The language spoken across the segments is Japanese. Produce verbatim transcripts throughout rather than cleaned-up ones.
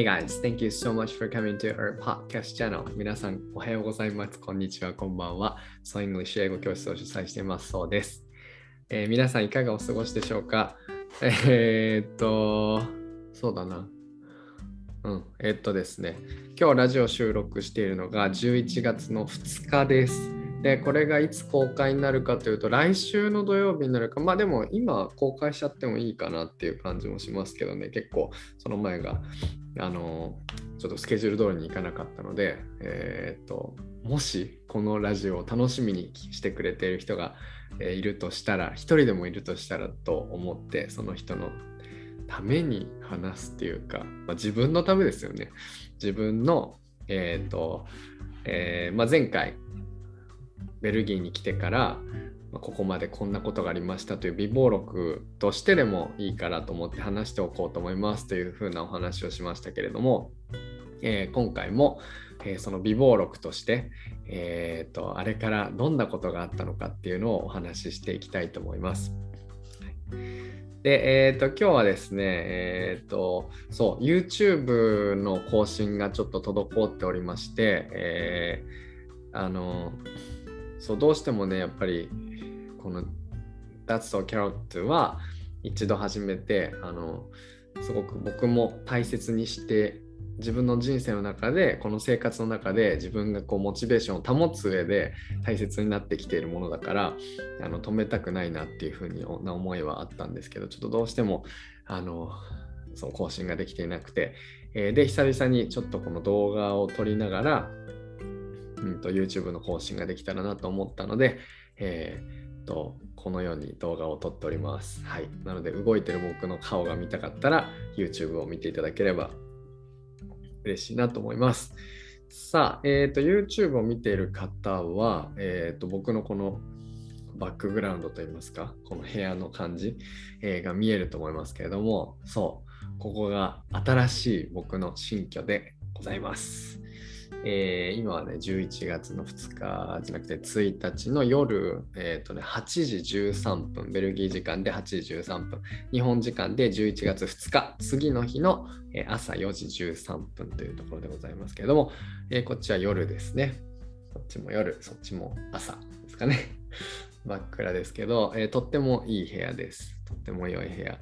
Hey guys, thank you so much for coming to our podcast channel. 皆さん、おはようございます。こんにちは、こんばんは。So English 英語教室を主催していますそうです。えー、皆さん、いかがお過ごしでしょうか？えー、っと、そうだな。うん、えー、っとですね。今日ラジオ収録しているのがじゅういちがつのふつかです。で、これがいつ公開になるかというと、来週の土曜日になるか、まあでも今公開しちゃってもいいかなっていう感じもしますけどね、結構その前が。あのちょっとスケジュール通りにいかなかったので、えー、っともしこのラジオを楽しみにしてくれている人がいるとしたら、一人でもいるとしたらと思って、その人のために話すっていうか、まあ、自分のためですよね。自分の、えーっとえーまあ、前回ベルギーに来てからここまでこんなことがありましたという備忘録としてでもいいからと思って話しておこうと思いますというふうなお話をしましたけれども、えー、今回も、えー、その備忘録として、えー、とあれからどんなことがあったのかっていうのをお話ししていきたいと思います。で、えー、と今日はですね、えー、とそう YouTube の更新がちょっと滞っておりまして、えー、あのそうどうしてもね、やっぱりこの That's so Carrot は一度始めて、あのすごく僕も大切にして、自分の人生の中で、この生活の中で自分がこうモチベーションを保つ上で大切になってきているものだから、あの止めたくないなっていうふうな思いはあったんですけど、ちょっとどうしてもあのその更新ができていなくて、えー、で久々にちょっとこの動画を撮りながら、うん、と YouTube の更新ができたらなと思ったので、えー、とこのように動画を撮っております。はい、なので動いてる僕の顔が見たかったら YouTube を見ていただければ嬉しいなと思います。さあ、えー、と YouTube を見ている方は、えー、と僕のこのバックグラウンドといいますか、この部屋の感じ、えー、が見えると思いますけれども、そうここが新しい僕の新居でございます。えー、今はね、じゅういちがつのふつかじゃなくてついたちの夜、えっとね、はちじじゅうさんぷん、ベルギー時間ではちじじゅうさんぷん、日本時間でじゅういちがつふつか、次の日の朝よじじゅうさんぷんというところでございますけれども、えー、こっちは夜ですね。こっちも夜、そっちも朝ですかね。真っ暗ですけど、えー、とってもいい部屋です。とっても良い部屋。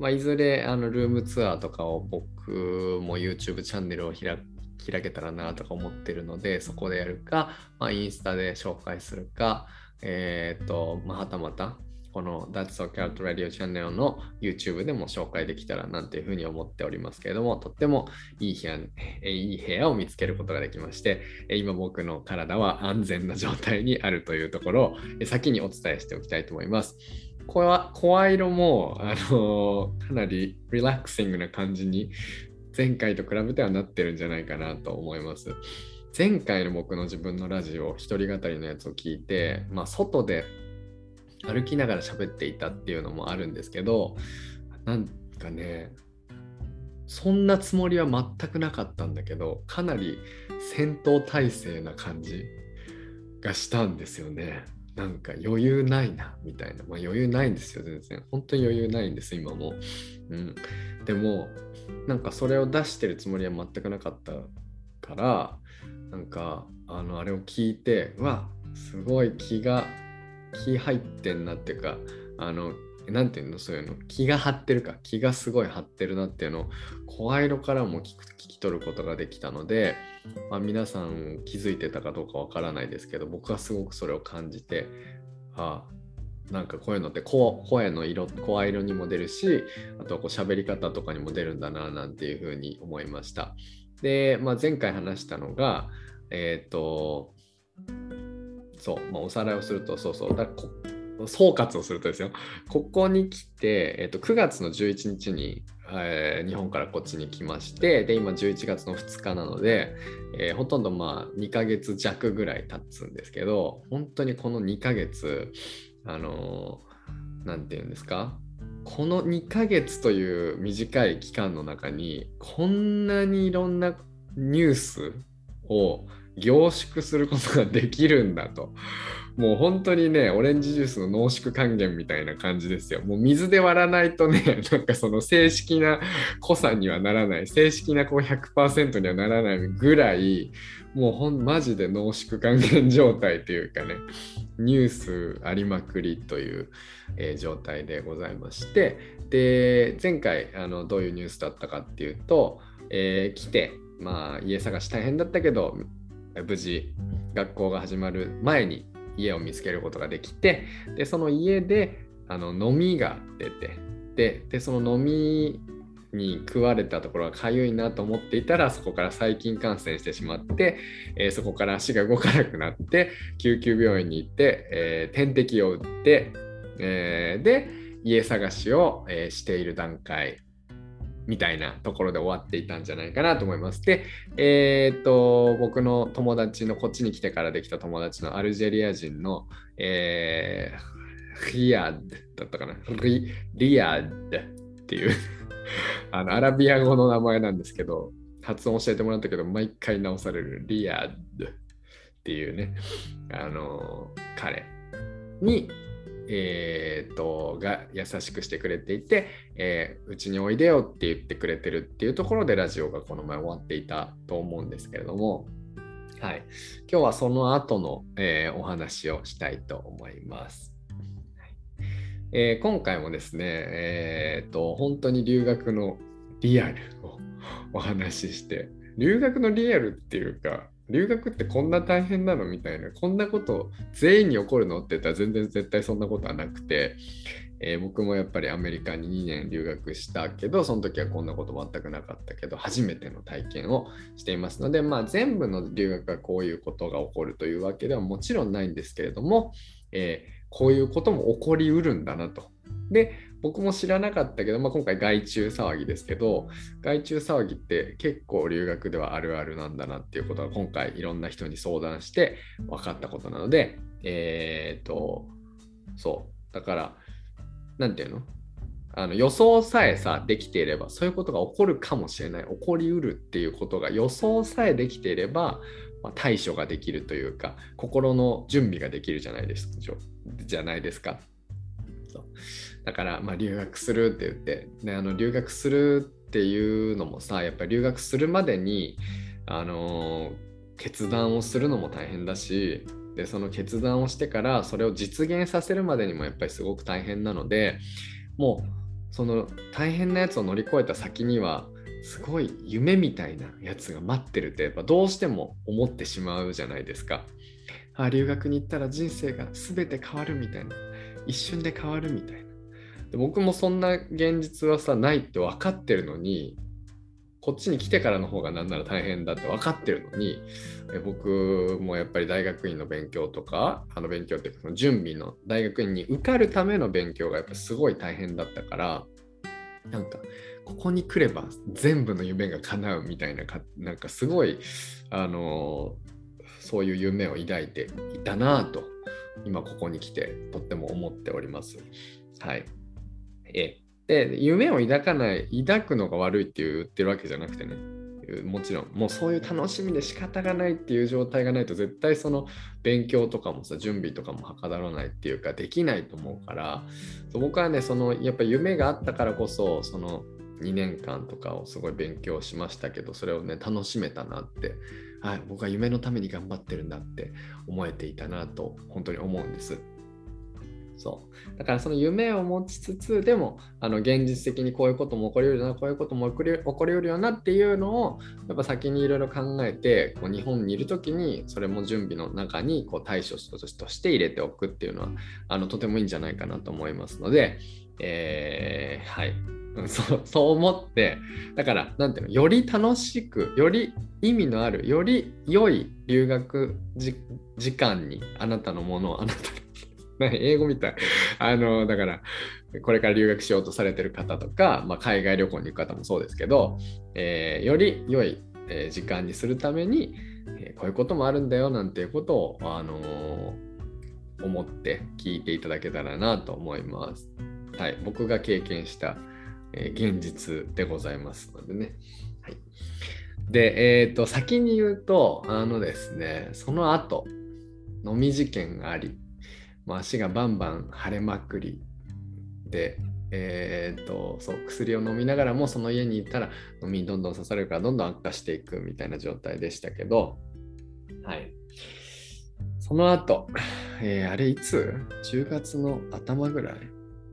まあ、いずれあのルームツアーとかを、僕も YouTube チャンネルを開く開けたらなとか思ってるので、そこでやるか、まあ、インスタで紹介するか、えーとまあ、はたまたこの That's so Carrot Radio チャンネルの YouTube でも紹介できたらなんていうふうに思っておりますけれども、とってもいい部屋、いい部屋を見つけることができまして、今僕の体は安全な状態にあるというところを先にお伝えしておきたいと思います。声色も、あのー、かなりリラックシングな感じに前回と比べてはなってるんじゃないかなと思います。前回の僕の自分のラジオ、一人語りのやつを聞いて、まあ、外で歩きながら喋っていたっていうのもあるんですけど、なんかね、そんなつもりは全くなかったんだけど、かなり戦闘態勢な感じがしたんですよね。なんか余裕ないなみたいな、まあ、余裕ないんですよ、全然本当に余裕ないんです今も、うん、でもなんかそれを出してるつもりは全くなかったから、なんかあのあれを聞いて、うわすごい気が気入ってんなっていうか、あのなんていうの、そういうの気が張ってるか、気がすごい張ってるなっていうのを声色からも 聞, く聞き取ることができたので、まあ、皆さん気づいてたかどうかわからないですけど、僕はすごくそれを感じて、ああなんかこういうのってこう声の色、声色にも出るし、あとはこう喋り方とかにも出るんだななんていうふうに思いました。で、まあ、前回話したのがえっ、ー、とそう、まあ、おさらいをすると、そうそうだこ総括をするとですよ、ここに来て、えっと、くがつのじゅういちにちに、えー、日本からこっちに来まして、で今じゅういちがつのふつかなので、えー、ほとんどまあにかげつじゃくぐらい経つんですけど、本当にこのにかげつ、あのー、なんていうんですか、このにかげつという短い期間の中にこんなにいろんなニュースを凝縮することができるんだともう本当にね、オレンジジュースの濃縮還元みたいな感じですよ。もう水で割らないとね、なんかその正式な濃さにはならない、正式なこう ひゃくパーセント にはならないぐらい、もうほんマジで濃縮還元状態というかね、ニュースありまくりという、えー、状態でございまして、で、前回あのどういうニュースだったかっていうと、えー、来て、まあ家探し大変だったけど、無事学校が始まる前に家を見つけることができて、でその家であの飲みが出て、で、でその飲みに食われたところがかゆいなと思っていたら、そこから細菌感染してしまって、えー、そこから足が動かなくなって救急病院に行って、えー、点滴を打って、えー、で家探しを、えー、している段階みたいなところで終わっていたんじゃないかなと思います。で、えー、っと僕の友達のこっちに来てからできた友達のアルジェリア人の、えー、リヤッドだったかな、リ、リヤッドっていうあのアラビア語の名前なんですけど、発音教えてもらったけど毎回直されるリヤッドっていうね、あの彼に。えー、とが優しくしてくれていて、えー、うちにおいでよって言ってくれてるっていうところでラジオがこの前終わっていたと思うんですけれども、はい、今日はその後の、えー、お話をしたいと思います。えー、今回もですね、えー、と本当に留学のリアルをお話しして、留学のリアルっていうか、留学ってこんな大変なのみたいな、こんなこと全員に起こるのって言ったら全然絶対そんなことはなくて、えー、僕もやっぱりアメリカににねん留学したけど、その時はこんなこと全くなかったけど、初めての体験をしていますので、まあ、全部の留学がこういうことが起こるというわけではもちろんないんですけれども、えー、こういうことも起こりうるんだなと。で、僕も知らなかったけど、まあ、今回害虫騒ぎですけど、害虫騒ぎって結構留学ではあるあるなんだなっていうことが今回いろんな人に相談して分かったことなので、えーと、そう、だから、なんていうの?あの予想さえさできていれば、そういうことが起こるかもしれない、起こりうるっていうことが予想さえできていれば、まあ、対処ができるというか、心の準備ができるじゃないですか。じゃないですか。だから、まあ、留学するって言って、ね、あの留学するっていうのもさ、やっぱり留学するまでに、あのー、決断をするのも大変だし、でその決断をしてからそれを実現させるまでにもやっぱりすごく大変なので、もうその大変なやつを乗り越えた先にはすごい夢みたいなやつが待ってるってやっぱどうしても思ってしまうじゃないですか。あ、留学に行ったら人生が全て変わるみたいな、一瞬で変わるみたいな。で、僕もそんな現実はさないって分かってるのに、こっちに来てからの方がなんなら大変だって分かってるのに、え僕もやっぱり大学院の勉強とか、あの勉強っていうかその準備の、大学院に受かるための勉強がやっぱすごい大変だったから、なんかここに来れば全部の夢が叶うみたいな、かなんかすごいあのそういう夢を抱いていたなぁと、今ここに来てとっても思っております。はい。えで、夢を抱かない抱くのが悪いって言ってるわけじゃなくてね、もちろんもうそういう楽しみで仕方がないっていう状態がないと、絶対その勉強とかもさ、準備とかもはかどらないっていうか、できないと思うから、僕はね、そのやっぱ夢があったからこそ、そのにねんかんとかをすごい勉強しましたけど、それをね楽しめたなって、はい、僕は夢のために頑張ってるんだって思えていたなと本当に思うんです。そうだから、その夢を持ちつつ、でもあの現実的にこういうことも起こりうるよな、こういうことも起こりうるよなっていうのをやっぱ先にいろいろ考えて、こう日本にいる時にそれも準備の中にこう対処として入れておくっていうのは、あのとてもいいんじゃないかなと思いますので、えー、はい、そう、そう思って、だからなんていうの、より楽しく、より意味のある、より良い留学じ時間に、あなたのものを、あなたの英語みたいあのだからこれから留学しようとされてる方とか、まあ、海外旅行に行く方もそうですけど、えー、より良い時間にするために、えー、こういうこともあるんだよなんていうことを、あのー、思って聞いていただけたらなと思います。はい、僕が経験した、えー、現実でございますのでね。はい、で、えーと、先に言うと、あのですね、その後飲み事件があり、もう足がバンバン腫れまくりで、えー、っとそう薬を飲みながらもその家にいたら飲みにどんどん刺されるからどんどん悪化していくみたいな状態でしたけど、はい、その後、えー、あれいつじゅうがつの頭ぐらい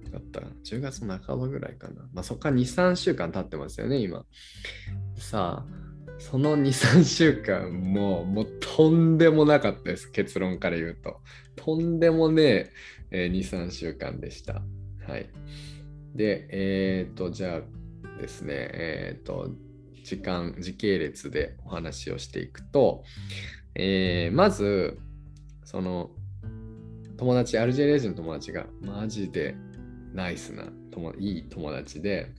だったじゅうがつの半ばぐらいかな、まあ、そこから に,さん 週間経ってますよね今。さあその に,さん 週間もう、もうとんでもなかったです。結論から言うととんでもねえ に,さん 週間でした。はいでえっ、ー、とじゃあですねえっ、ー、と時間時系列でお話をしていくと、えー、まずその友達アルジェリア人の友達がマジでナイスな友いい友達で、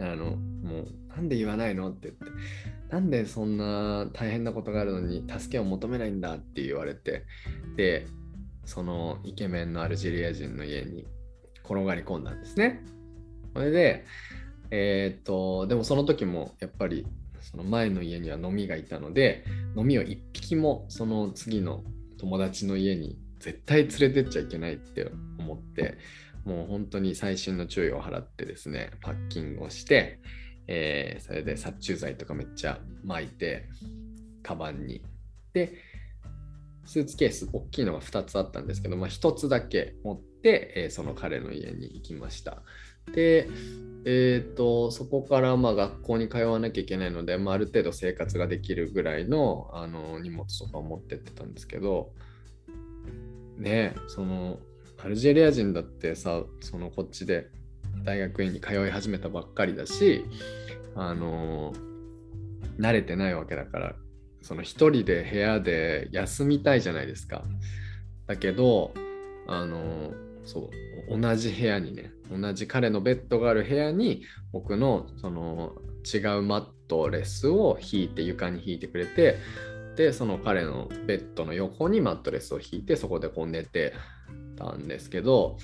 あのもうなんで言わないのって言って、なんでそんな大変なことがあるのに助けを求めないんだって言われて、でそのイケメンのアルジェリア人の家に転がり込んだんですね。それでえー、っとでもその時もやっぱりその前の家にはノミがいたので、ノミを一匹もその次の友達の家に絶対連れてっちゃいけないって思って、もう本当に細心の注意を払ってですねパッキングをして、えー、それで殺虫剤とかめっちゃ巻いてカバンに、でスーツケース大きいのがふたつあったんですけど、まあ、ひとつだけ持って、えー、その彼の家に行きました。で、えーと、そこからまあ学校に通わなきゃいけないので、まあ、ある程度生活ができるぐらいの、あの荷物とかを持ってってたんですけどね、そのアルジェリア人だってさ、そのこっちで大学院に通い始めたばっかりだし、あのー、慣れてないわけだから、その一人で部屋で休みたいじゃないですか。だけどあのー、そう同じ部屋にね、同じ彼のベッドがある部屋に僕のその違うマットレスを引いて床に引いてくれて、でその彼のベッドの横にマットレスを引いてそこでこう寝てたんですけど、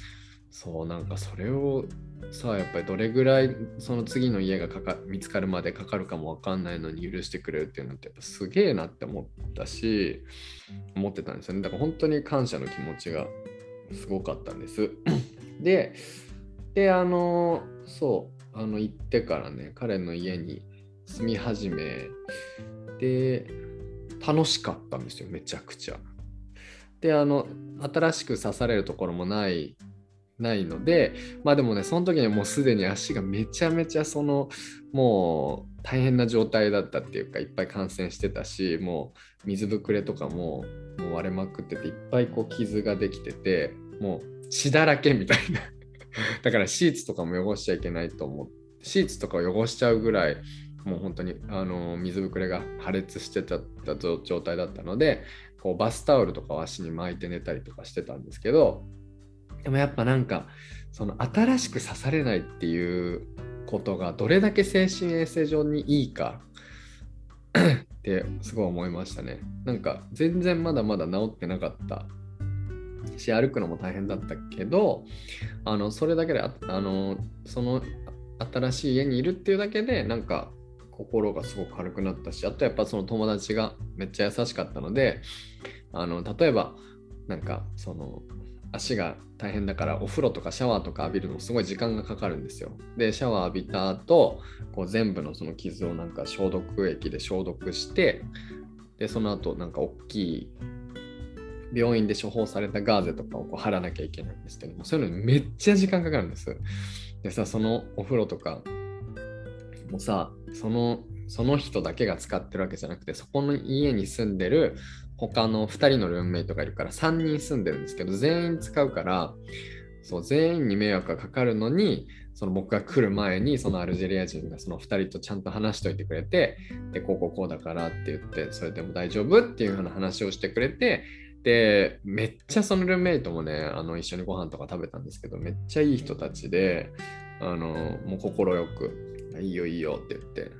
そうなんかそれをさやっぱりどれぐらいその次の家がかか見つかるまでかかるかも分かんないのに許してくれるっていうのってやっぱすげえなって思ったし思ってたんですよね。だから本当に感謝の気持ちがすごかったんです。でであのそうあの行ってからね彼の家に住み始めで楽しかったんですよめちゃくちゃ。であの新しく刺されるところもないないので、まあでもねその時にもうすでに足がめちゃめちゃそのもう大変な状態だったっていうか、いっぱい感染してたし、もう水ぶくれとかも、もう割れまくってていっぱいこう傷ができてて、もう血だらけみたいなだからシーツとかも汚しちゃいけないと思って、シーツとかを汚しちゃうぐらいもう本当にあの水ぶくれが破裂してちゃった状態だったので、こうバスタオルとかを足に巻いて寝たりとかしてたんですけど、でもやっぱなんかその新しく刺されないっていうことがどれだけ精神衛生上にいいかってすごい思いましたね。なんか全然まだまだ治ってなかったし歩くのも大変だったけど、あのそれだけでああのその新しい家にいるっていうだけでなんか心がすごく軽くなったし、あとやっぱその友達がめっちゃ優しかったので、あの例えばなんかその足が大変だからお風呂とかシャワーとか浴びるのもすごい時間がかかるんですよ。でシャワー浴びた後こう全部のその傷をなんか消毒液で消毒して、でその後なんか大きい病院で処方されたガーゼとかをこう貼らなきゃいけないんですけども、そういうのにめっちゃ時間かかるんです。でさそのお風呂とかもさそのその人だけが使ってるわけじゃなくて、そこの家に住んでる他のふたりのルームメイトがいるからさんにん住んでるんですけど、全員使うからそう全員に迷惑がかかるのに、その僕が来る前にそのアルジェリア人がそのふたりとちゃんと話しといてくれて、でこうこうこうだからって言って、それでも大丈夫っていうような話をしてくれて、でめっちゃそのルームメイトもねあの一緒にご飯とか食べたんですけど、めっちゃいい人たちで、あのもう心よくいいよいいよって言って、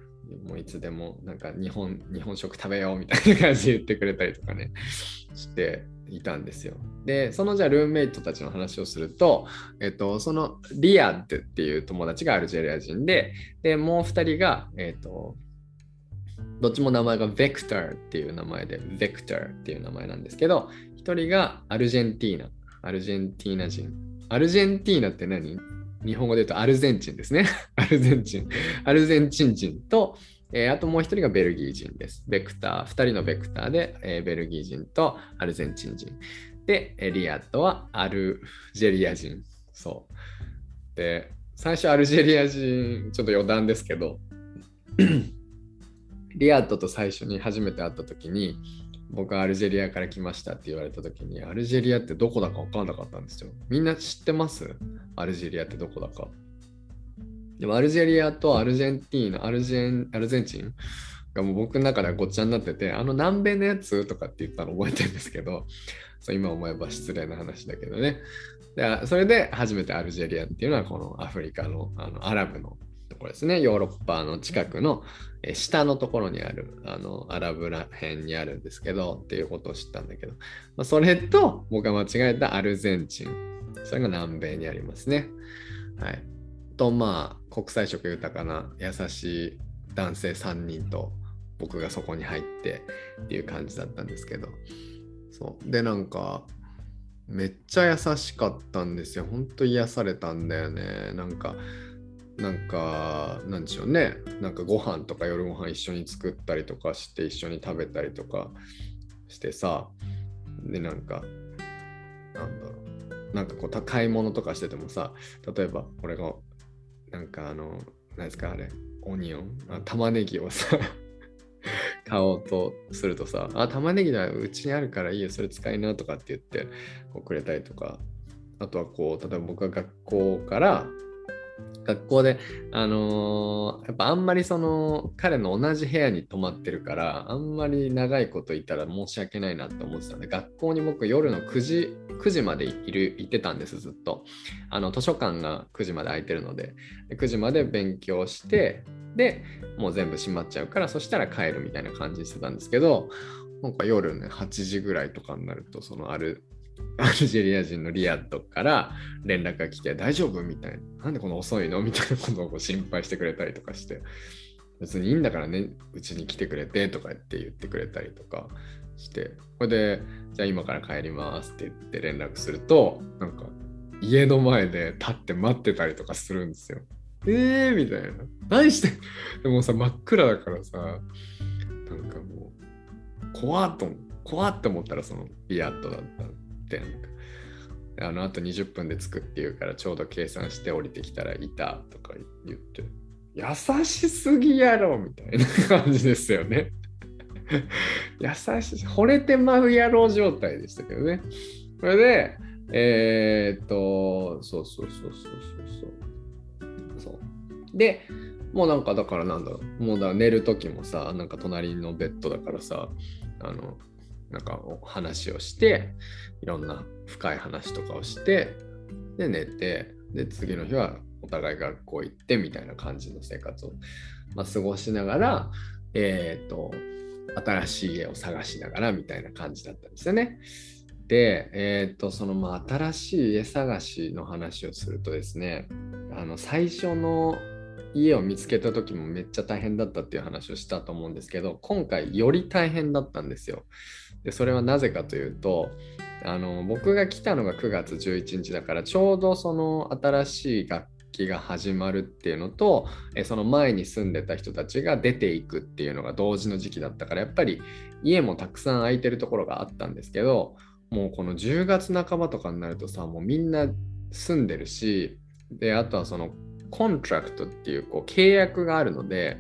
もういつでもなんか日本日本食食べようみたいな感じで言ってくれたりとかねしていたんですよ。でそのじゃあルームメイトたちの話をすると、えっとそのリアッドっていう友達がアルジェリア人で、でもうふたりがえっとどっちも名前がベクターっていう名前で、ベクターっていう名前なんですけど、ひとりがアルジェンティーナアルジェンティーナ人。アルジェンティーナって何？日本語で言うとアルゼンチンですね。アルゼンチン。アルゼンチン人と、えー、あともう一人がベルギー人です。ベクター、二人のベクターで、えー、ベルギー人とアルゼンチン人。で、リアットはアルジェリア人。そう。で、最初アルジェリア人、ちょっと余談ですけど、リアットと最初に初めて会った時に、僕はアルジェリアから来ましたって言われた時に、アルジェリアってどこだか分かんなかったんですよ。みんな知ってます？アルジェリアってどこだか。でもアルジェリアとアルジェンティーナ、アルジェン、アルゼンチンがもう僕の中ではごっちゃになってて、あの南米のやつとかって言ったの覚えてるんですけど、そう今思えば失礼な話だけどね。で、それで初めてアルジェリアっていうのはこのアフリカの、あのアラブのところですね。ヨーロッパの近くの下のところにある、あのアラブら辺にあるんですけどっていうことを知ったんだけど、まあ、それと僕が間違えたアルゼンチン、それが南米にありますね。はい。とまあ国際色豊かな優しい男性さんにんと僕がそこに入ってっていう感じだったんですけど、そうでなんかめっちゃ優しかったんですよ。本当癒されたんだよね。なんか。なんかなんでしょうね、なんかご飯とか夜ご飯一緒に作ったりとかして一緒に食べたりとかしてさ、でなんかなんだろう、なんかこう買い物とかしててもさ、例えば俺がなんかあの何ですかあれオニオン玉ねぎをさ買おうとするとさ、あ玉ねぎだうちにあるからいいよそれ使いなとかって言ってこうくれたりとか、あとはこう例えば僕は学校から学校で、あのー、やっぱあんまりその彼の同じ部屋に泊まってるからあんまり長いこといたら申し訳ないなって思ってたんで、学校に僕夜のくじ、くじまでいる行ってたんですずっと。あの図書館がくじまで空いてるの で, でくじまで勉強して、でもう全部閉まっちゃうからそしたら帰るみたいな感じしてたんですけど、なんか夜ねはちじぐらいとかになるとそのあるアルジェリア人のリアットから連絡が来て、大丈夫みたいな、なんでこの遅いのみたいなことを心配してくれたりとかして、別にいいんだからねうちに来てくれてとかって言ってくれたりとかして、これでじゃあ今から帰りますって言って連絡すると、なんか家の前で立って待ってたりとかするんですよ。えーみたいな、何してでもさ真っ暗だからさ、なんかもう怖っと怖っと思ったらそのリアットだったあのあとにじゅっぷんで着くっていうからちょうど計算して降りてきたらいたとか言って、優しすぎやろみたいな感じですよね優しい惚れてまうやろう状態でしたけどね。それでえー、っとそうそうそうそうそうそうで、もうなんかだからなんだろう、もうだ寝る時もさ、なんか隣のベッドだからさ、あのなんか話をしていろんな深い話とかをして、で寝て、で次の日はお互い学校行ってみたいな感じの生活を、まあ、過ごしながら、えーと、新しい家を探しながらみたいな感じだったんですよね。で、えーと、そのまあ新しい家探しの話をするとですね、あの最初の家を見つけた時もめっちゃ大変だったっていう話をしたと思うんですけど、今回より大変だったんですよ。でそれはなぜかというと、あの僕が来たのがくがつじゅういちにちだから、ちょうどその新しい学期が始まるっていうのと、えその前に住んでた人たちが出ていくっていうのが同時の時期だったから、やっぱり家もたくさん空いてるところがあったんですけど、もうこのじゅうがつなかばとかになるとさ、もうみんな住んでるし、であとはそのコントラクトってい う, こう契約があるので、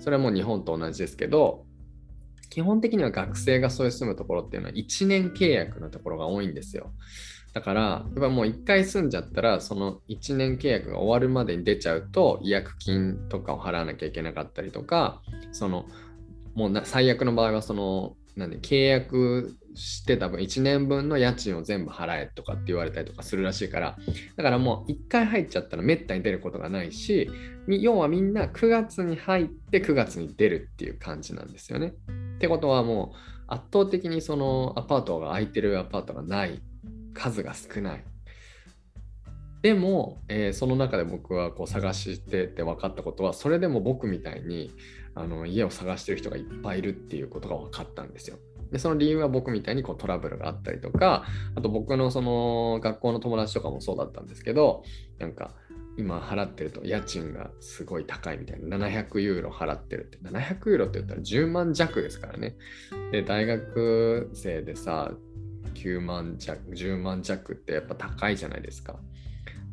それはもう日本と同じですけど、基本的には学生がそういう住むところっていうのはいちねん契約のところが多いんですよ。だからやっぱもういっかい住んじゃったら、そのいちねん契約が終わるまでに出ちゃうと違約金とかを払わなきゃいけなかったりとか、そのもうな最悪の場合はそのなんで契約して多分いちねんぶんの家賃を全部払えとかって言われたりとかするらしいから、だからもういっかい入っちゃったらめったに出ることがないし、要はみんなくがつに入ってくがつに出るっていう感じなんですよね。ってことはもう圧倒的にそのアパートが空いてるアパートがない、数が少ない。でも、えー、その中で僕はこう探してて分かったことは、それでも僕みたいにあの家を探してる人がいっぱいいるっていうことが分かったんですよ。でその理由は僕みたいにこうトラブルがあったりとか、あと僕のその学校の友達とかもそうだったんですけど、なんか今払ってると家賃がすごい高いみたいな、ななひゃくユーロ払ってるって、ななひゃくユーロって言ったらじゅうまんじゃくですからね。で大学生でさきゅうまんじゃくじゅうまんじゃくってやっぱ高いじゃないですか。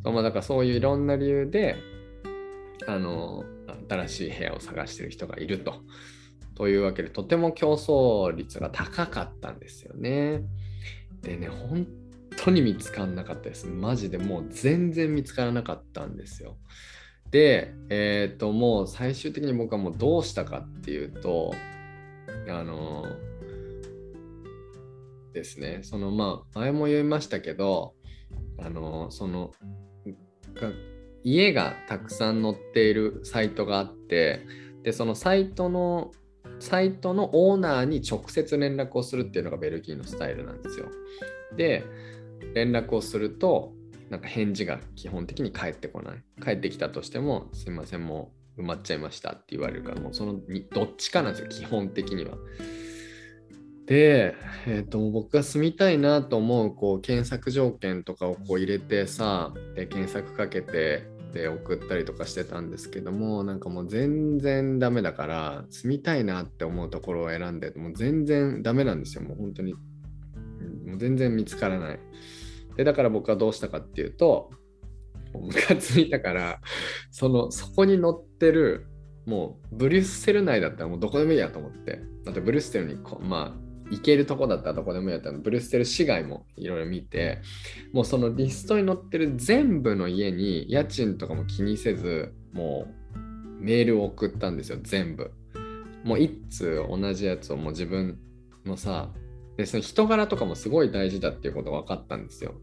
まあだからそういういろんな理由であの新しい部屋を探してる人がいると。というわけでとても競争率が高かったんですよね。でね、本当に見つからなかったです。マジでもう全然見つからなかったんですよ。で、えっともう最終的に僕はもうどうしたかっていうと、あのですね、そのまあ前も言いましたけど、あのそのが家がたくさん載っているサイトがあって、でそのサイトのサイトのオーナーに直接連絡をするっていうのがベルギーのスタイルなんですよ。で連絡をするとなんか返事が基本的に返ってこない。返ってきたとしてもすいませんもう埋まっちゃいましたって言われるから、もうそのどっちかなんですよ基本的には。で、えー、と僕が住みたいなと思う、 こう検索条件とかをこう入れてさ、で検索かけてで送ったりとかしてたんですけども、なんかもう全然ダメだから、住みたいなって思うところを選んでもう全然ダメなんですよ。もう本当にもう全然見つからない。でだから僕はどうしたかっていうと、もうムカついたから、そのそこに載ってるもうブリュッセル内だったらもうどこでもいいやと思って、だってブリュッセルにこうまあ行けるとこだったらどこでもやったの。ブリュッセル市街もいろいろ見て、もうそのリストに載ってる全部の家に家賃とかも気にせず、もうメールを送ったんですよ全部。もう一通同じやつをもう自分のさ、でその人柄とかもすごい大事だっていうことが分かったんですよ。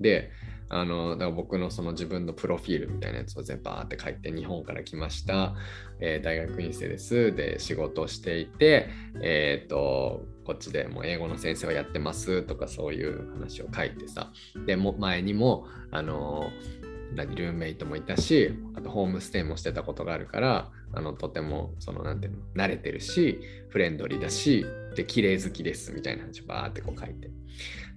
であのだから僕のその自分のプロフィールみたいなやつを全部バーって書いて、日本から来ました、えー、大学院生ですで仕事をしていて、えー、とこっちでもう英語の先生をやってますとかそういう話を書いてさ、でも前にもあの何ルーメイトもいたし、あとホームステイもしてたことがあるから、あのとてもそのなんていうの慣れてるしフレンドリーだしで綺麗好きですみたいな話をバーってこう書いて。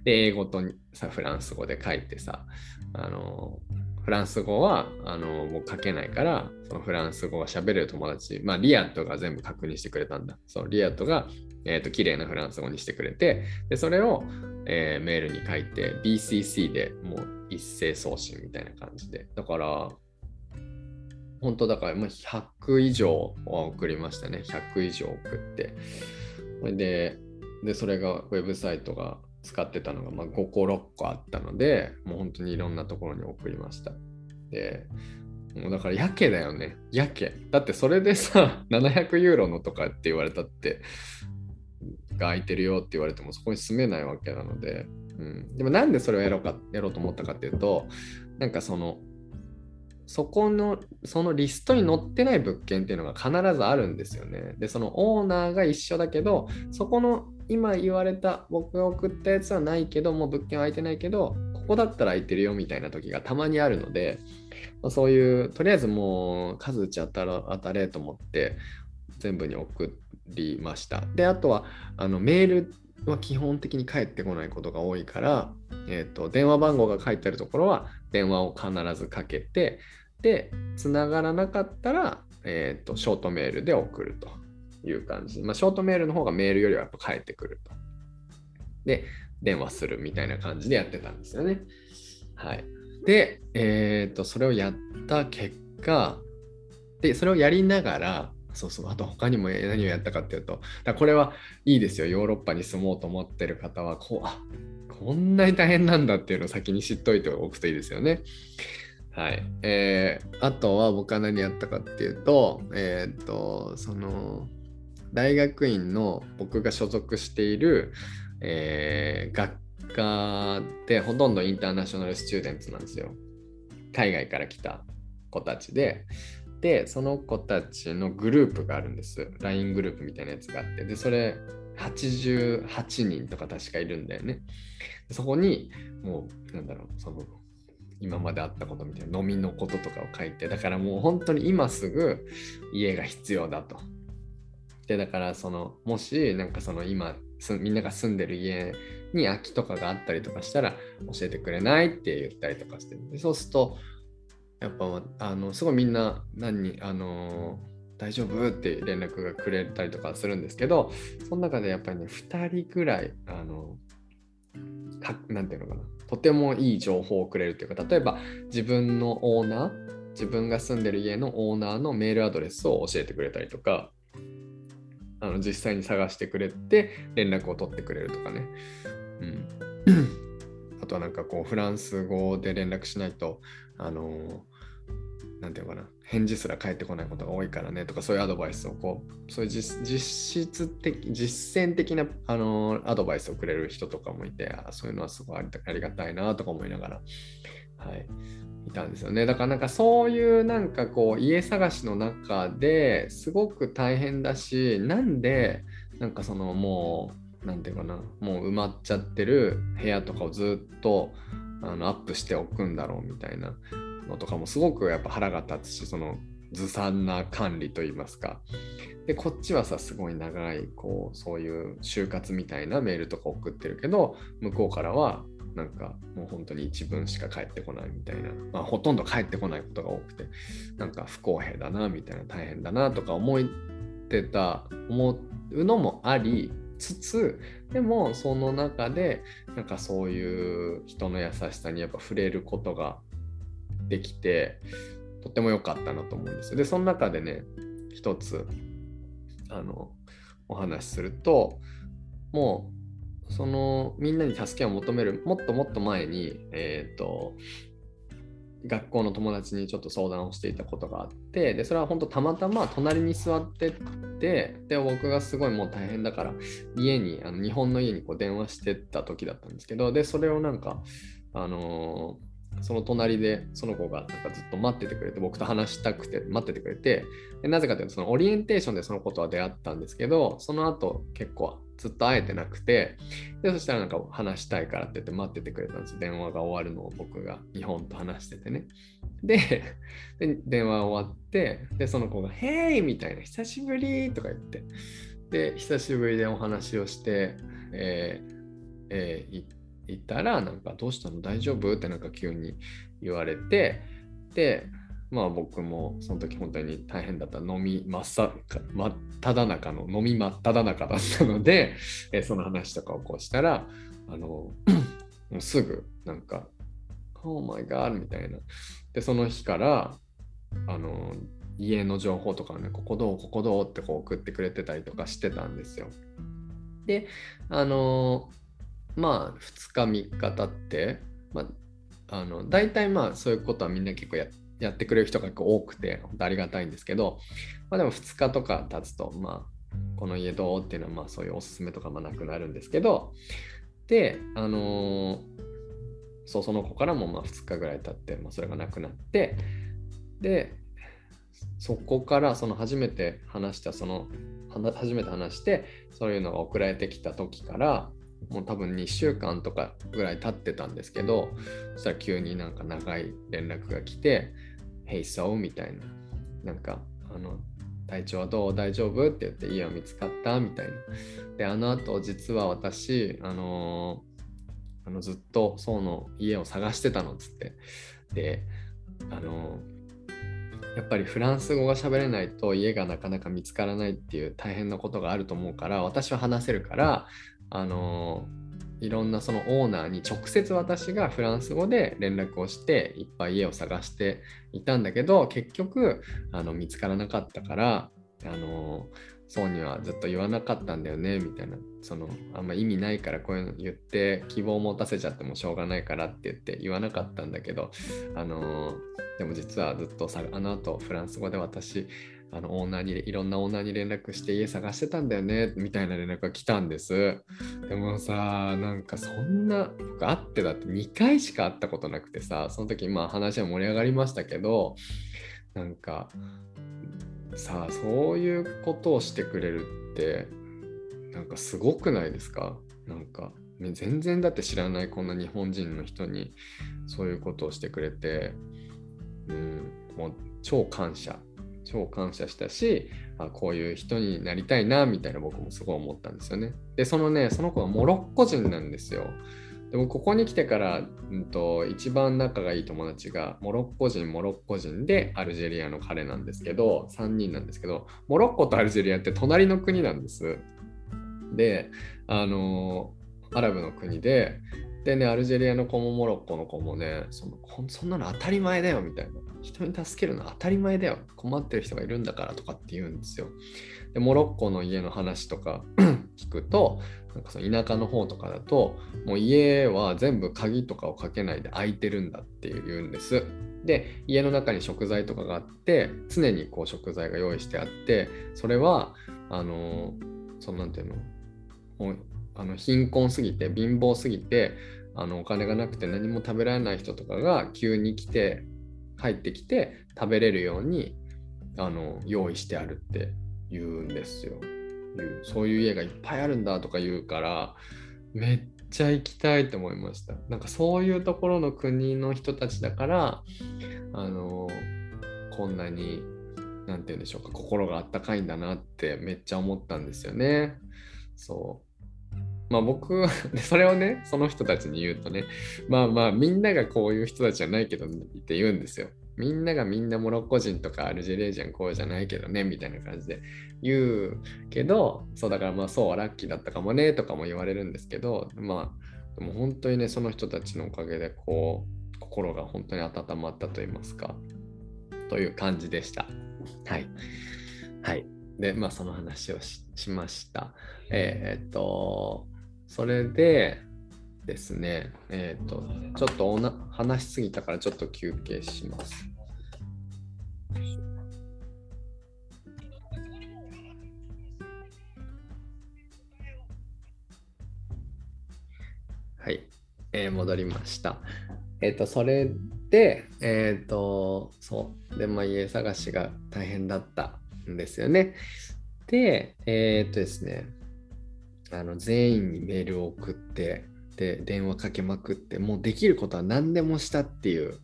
で英語とさフランス語で書いてさ、あのフランス語はあのもう書けないから、そのフランス語が喋れる友達、まあ、リアットが全部確認してくれたんだ。そのリアットが、えーと、綺麗なフランス語にしてくれて、でそれを、えー、メールに書いて ビーシーシー でもう一斉送信みたいな感じで、だから本当だからもうひゃくいじょうは送りましたね。ひゃくいじょう送って、それで、でそれがウェブサイトが使ってたのがまあごころっこあったので、もう本当にいろんなところに送りました。で、もうだからやけだよね。やけ。だってそれでさ、ななひゃくユーロのとかって言われたって、が空いてるよって言われてもそこに住めないわけなので、うん、でもなんでそれをやろうか、やろうと思ったかっていうと、なんかその、そこのそのリストに載ってない物件っていうのが必ずあるんですよね。でそのオーナーが一緒だけど、そこの今言われた僕が送ったやつはないけど、もう物件は空いてないけどここだったら空いてるよみたいな時がたまにあるので、まあ、そういうとりあえずもう数打ち当たら当たれと思って全部に送りました。であとはあのメールは基本的に返ってこないことが多いから、えーと、電話番号が書いてあるところは電話を必ずかけて、で繋がらなかったら、えーと、ショートメールで送るという感じ。まあ、ショートメールの方がメールよりはやっぱ返ってくると。で、電話するみたいな感じでやってたんですよね。はい。で、えーと、それをやった結果、で、それをやりながら、そうそう、あと他にも何をやったかっていうと、だこれはいいですよ。ヨーロッパに住もうと思ってる方は、こう、あ、こんなに大変なんだっていうのを先に知っといておくといいですよね。はい、えー、あとは僕は何やったかっていうと、えー、っとその大学院の僕が所属している、えー、学科でほとんどインターナショナルスチューデンツなんですよ。海外から来た子たちで、でその子たちのグループがあるんです。 ライン グループみたいなやつがあって、でそれはちじゅうはちにんとか確かいるんだよね。そこにもうなんだろうその今まであったことみたいな飲みのこととかを書いて、だからもう本当に今すぐ家が必要だと。でだからそのもしなんかその今みんなが住んでる家に空きとかがあったりとかしたら教えてくれないって言ったりとかしてるんで、そうするとやっぱあのすごいみんな何あの大丈夫って連絡がくれたりとかするんですけど、その中でやっぱりねふたりぐらいあのかなんていうのかなとてもいい情報をくれるというか、例えば自分のオーナー自分が住んでる家のオーナーのメールアドレスを教えてくれたりとか、あの実際に探してくれて連絡を取ってくれるとかね、うん、あとはなんかこうフランス語で連絡しないとあのなんていうかな返事すら返ってこないことが多いからねとか、そういうアドバイスをこうそういう 実, 実質的実践的なあのアドバイスをくれる人とかもいて、そういうのはすごいあり、ありがたいなとか思いながら、はい、いたんですよね。だからなんかそういうなんかこう家探しの中ですごく大変だし、なんでなんかそのもうなんていうかなもう埋まっちゃってる部屋とかをずっとあのアップしておくんだろうみたいなのとかもすごくやっぱ腹が立つし、そのずさんな管理といいますか。でこっちはさすごい長いこうそういう就活みたいなメールとか送ってるけど、向こうからはなんかもう本当に一文しか返ってこないみたいな、まあ、ほとんど返ってこないことが多くて、なんか不公平だなみたいな大変だなとか思ってた思うのもありつつ、でもその中でなんかそういう人の優しさにやっぱ触れることができてとっても良かったなと思うんですよ。でその中でね一つあのお話しすると、もうそのみんなに助けを求めるもっともっと前に、えーと学校の友達にちょっと相談をしていたことがあって、でそれは本当たまたま隣に座ってってで僕がすごいもう大変だから家にあの日本の家にこう電話してった時だったんですけど、でそれをなんかあのーその隣でその子がなんかずっと待っててくれて、僕と話したくて待っててくれて、でなぜかというとそのオリエンテーションでその子とは出会ったんですけど、その後結構ずっと会えてなくて、でそしたらなんか話したいからって言って待っててくれたんです。電話が終わるのを僕が日本と話しててね、 で, で電話終わって、でその子がヘイみたいな久しぶりとか言って、で久しぶりでお話をしてえー、えー、行っていたらなんかどうしたの大丈夫ってなんか急に言われて、でまあ僕もその時本当に大変だった、飲み真っさ真っただ中の飲み真っただ中だったので、えその話とかをこうしたらあのもうすぐなんか Oh my God みたいな、でその日からあの家の情報とかねここどうここどうってこう送ってくれてたりとかしてたんですよ。であのまあふつかみっか経って、まあ、あの大体まあそういうことはみんな結構 や, やってくれる人が多くて本当ありがたいんですけど、まあ、でもふつかとか経つと、まあ、この家どうっていうのはまあそういうおすすめとかもなくなるんですけど、で、あのー、そうその子からもまあふつかぐらい経って、まあ、それがなくなって、でそこからその初めて話したその初めて話してそういうのが送られてきた時からもう多分にしゅうかんとかぐらい経ってたんですけど、そしたら急になんか長い連絡が来て Hey so みたいな、なんかあの体調はどう大丈夫って言って家は見つかったみたいな、であの後実は私あのー、あのずっとそうの家を探してたのっつって、であのー、やっぱりフランス語が喋れないと家がなかなか見つからないっていう大変なことがあると思うから、私は話せるからあのいろんなそのオーナーに直接私がフランス語で連絡をしていっぱい家を探していたんだけど、結局あの見つからなかったからあのそうにはずっと言わなかったんだよねみたいな、そのあんま意味ないからこういうの言って希望を持たせちゃってもしょうがないからって言って言わなかったんだけど、あのでも実はずっとさあの後フランス語で私あのオーナーにいろんなオーナーに連絡して家探してたんだよねみたいな連絡が来たんです。でもさなんかそんな僕会ってだってにかいしか会ったことなくてさ、その時まあ話は盛り上がりましたけど、なんかさそういうことをしてくれるってなんかすごくないですか。なんか全然だって知らないこんな日本人の人にそういうことをしてくれて、うん、もう超感謝超感謝したし、あ、こういう人になりたいなみたいな僕もすごい思ったんですよね。でそのねその子はモロッコ人なんですよ。でもここに来てから、うん、と一番仲がいい友達がモロッコ人モロッコ人でアルジェリアの彼なんですけど、さんにんなんですけど、モロッコとアルジェリアって隣の国なんです。であのアラブの国ででね、アルジェリアの子もモロッコの子もね、そのそんなの当たり前だよみたいな、人に助けるの当たり前だよ、困ってる人がいるんだからとかって言うんですよ。でモロッコの家の話とか聞くと、なんかその田舎の方とかだともう家は全部鍵とかをかけないで開いてるんだって言うんです。で家の中に食材とかがあって、常にこう食材が用意してあって、それはあのそのなんていうのあの貧困すぎて貧乏すぎてあのお金がなくて何も食べられない人とかが急に来て帰ってきて食べれるようにあの用意してあるって言うんですよ。そういう家がいっぱいあるんだとか言うから、めっちゃ行きたいと思いました。なんかそういうところの国の人たちだから、あのこんなになんて言うんでしょうか、心があったかいんだなってめっちゃ思ったんですよね。そうまあ僕それをねその人たちに言うとね、まあまあみんながこういう人たちじゃないけどって言うんですよ。みんながみんなモロッコ人とかアルジェリア人こうじゃないけどねみたいな感じで言うけど、そうだからまあそうはラッキーだったかもねとかも言われるんですけど、まあでも本当にねその人たちのおかげでこう心が本当に温まったと言いますか、という感じでした。はいはいでまあその話を し, しましたえー、っとそれでですね、えっと、ちょっとおな話しすぎたからちょっと休憩します。はい、えー、戻りました。えっと、それで、えっと、そう、で、まあ、家探しが大変だったんですよね。で、えっとですね、あの全員にメールを送ってで電話かけまくって、もうできることは何でもしたっていう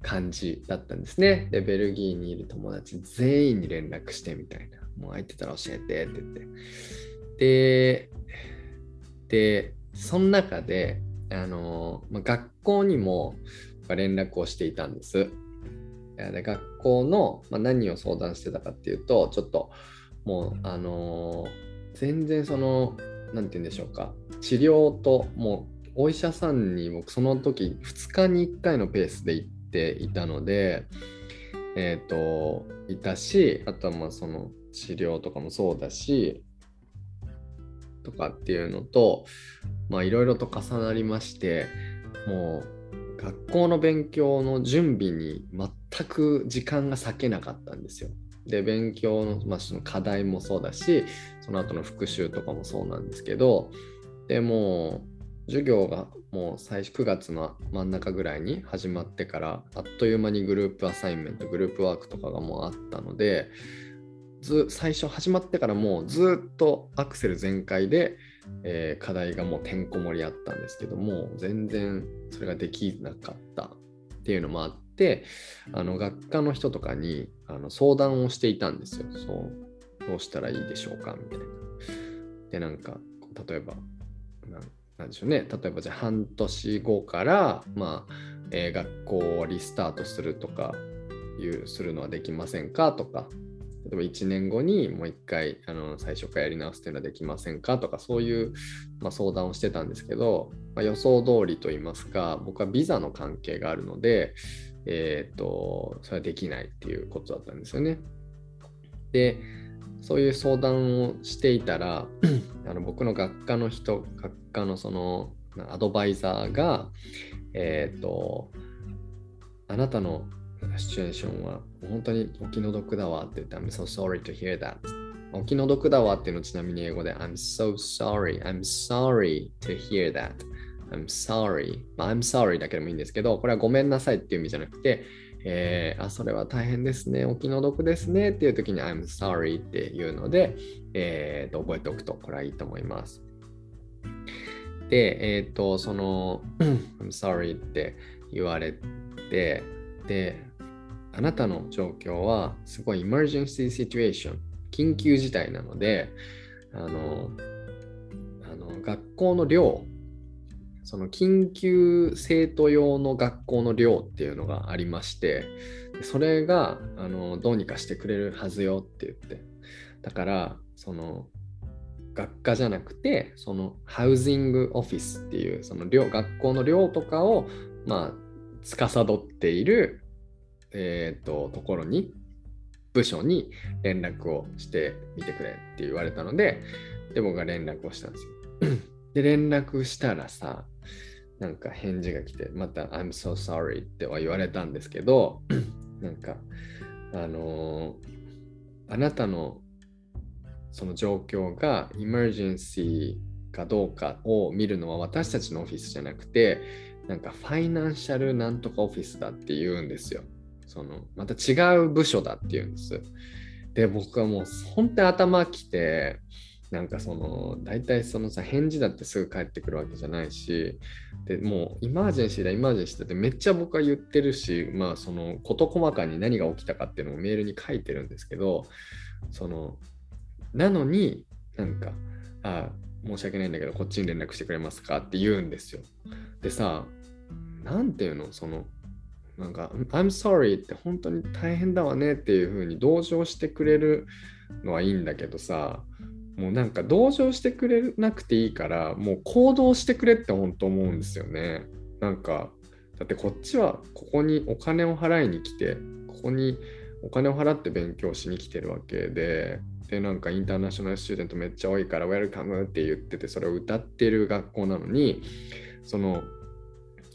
感じだったんですね。でベルギーにいる友達全員に連絡してみたいな、もう空いてたら教えてって言ってででその中であの、まあ、学校にも連絡をしていたんです。で学校の、まあ、何を相談してたかっていうと、ちょっともうあの全然そのなんて言うんでしょうか、治療ともうお医者さんに僕その時ふつかにいっかいのペースで行っていたので、えっといたし、あとはまあその治療とかもそうだしとかっていうのと、まあいろいろと重なりまして、もう学校の勉強の準備に全く時間が割けなかったんですよ。で勉強の、まあ、その課題もそうだし、その後の復習とかもそうなんですけど、でもう授業がもう最初くがつの真ん中ぐらいに始まってから、あっという間にグループアサインメントグループワークとかがもうあったので、ず最初始まってからもうずっとアクセル全開で、えー、課題がもうてんこ盛りあったんですけども、全然それができなかったっていうのもあって、であの学科の人とかにあの相談をしていたんですよ。そうどうしたらいいでしょうかみたいな。でなんか例えば な, なんでしょうね例えばじゃあ半年後から、まあえー、学校をリスタートするとかいうするのはできませんかとか、例えばいちねんごにもう一回あの最初からやり直すというのはできませんかとか、そういう、まあ、相談をしてたんですけど、まあ、予想通りと言いますか、僕はビザの関係があるのでえーと、それはできないっていうことだったんですよね。で、そういう相談をしていたら、あの僕の学科の人、学科のそのアドバイザーが、えーと、あなたのシチュエーションは本当にお気の毒だわって言って、I'm so sorry to hear that。お気の毒だわっていうのをちなみに英語で、I'm so sorry, I'm sorry to hear that。I'm sorry、まあ、I'm sorry だけでもいいんですけど、これはごめんなさいっていう意味じゃなくて、えー、あそれは大変ですね、お気の毒ですねっていう時に I'm sorry っていうので、えー、と覚えておくとこれはいいと思います。で、えっとそのI'm sorry って言われて、であなたの状況はすごい emergency situation 緊急事態なので、あのあの学校の寮、その緊急生徒用の学校の寮っていうのがありまして、それがあのどうにかしてくれるはずよって言って、だからその学科じゃなくてそのハウジングオフィスっていうその寮、学校の寮とかをまあ司っている、えー、とところに部署に連絡をしてみてくれって言われたので、で僕が連絡をしたんですよ。で連絡したらさ、なんか返事が来て、また I'm so sorry っては言われたんですけど、なんかあのー、あなたのその状況がエマージェンシーかどうかを見るのは私たちのオフィスじゃなくて、なんかファイナンシャルなんとかオフィスだって言うんですよ。そのまた違う部署だって言うんです。で僕はもう本当に頭きて、なんかその大体そのさ、返事だってすぐ返ってくるわけじゃないし、でもうイマージェンシーだイマージェンシーだってめっちゃ僕は言ってるし、まあその事細かに何が起きたかっていうのをメールに書いてるんですけど、そのなのになんか、あ申し訳ないんだけどこっちに連絡してくれますかって言うんですよ。でさ、なんていうの、そのなんか I'm sorry って本当に大変だわねっていう風に同情してくれるのはいいんだけどさ、もうなんか同情してくれなくていいから、もう行動してくれって本当思うんですよね。なんかだってこっちはここにお金を払いに来て、ここにお金を払って勉強しに来てるわけで、でなんかインターナショナルスチューデントめっちゃ多いからウェルカムって言ってて、それを歌ってる学校なのに、その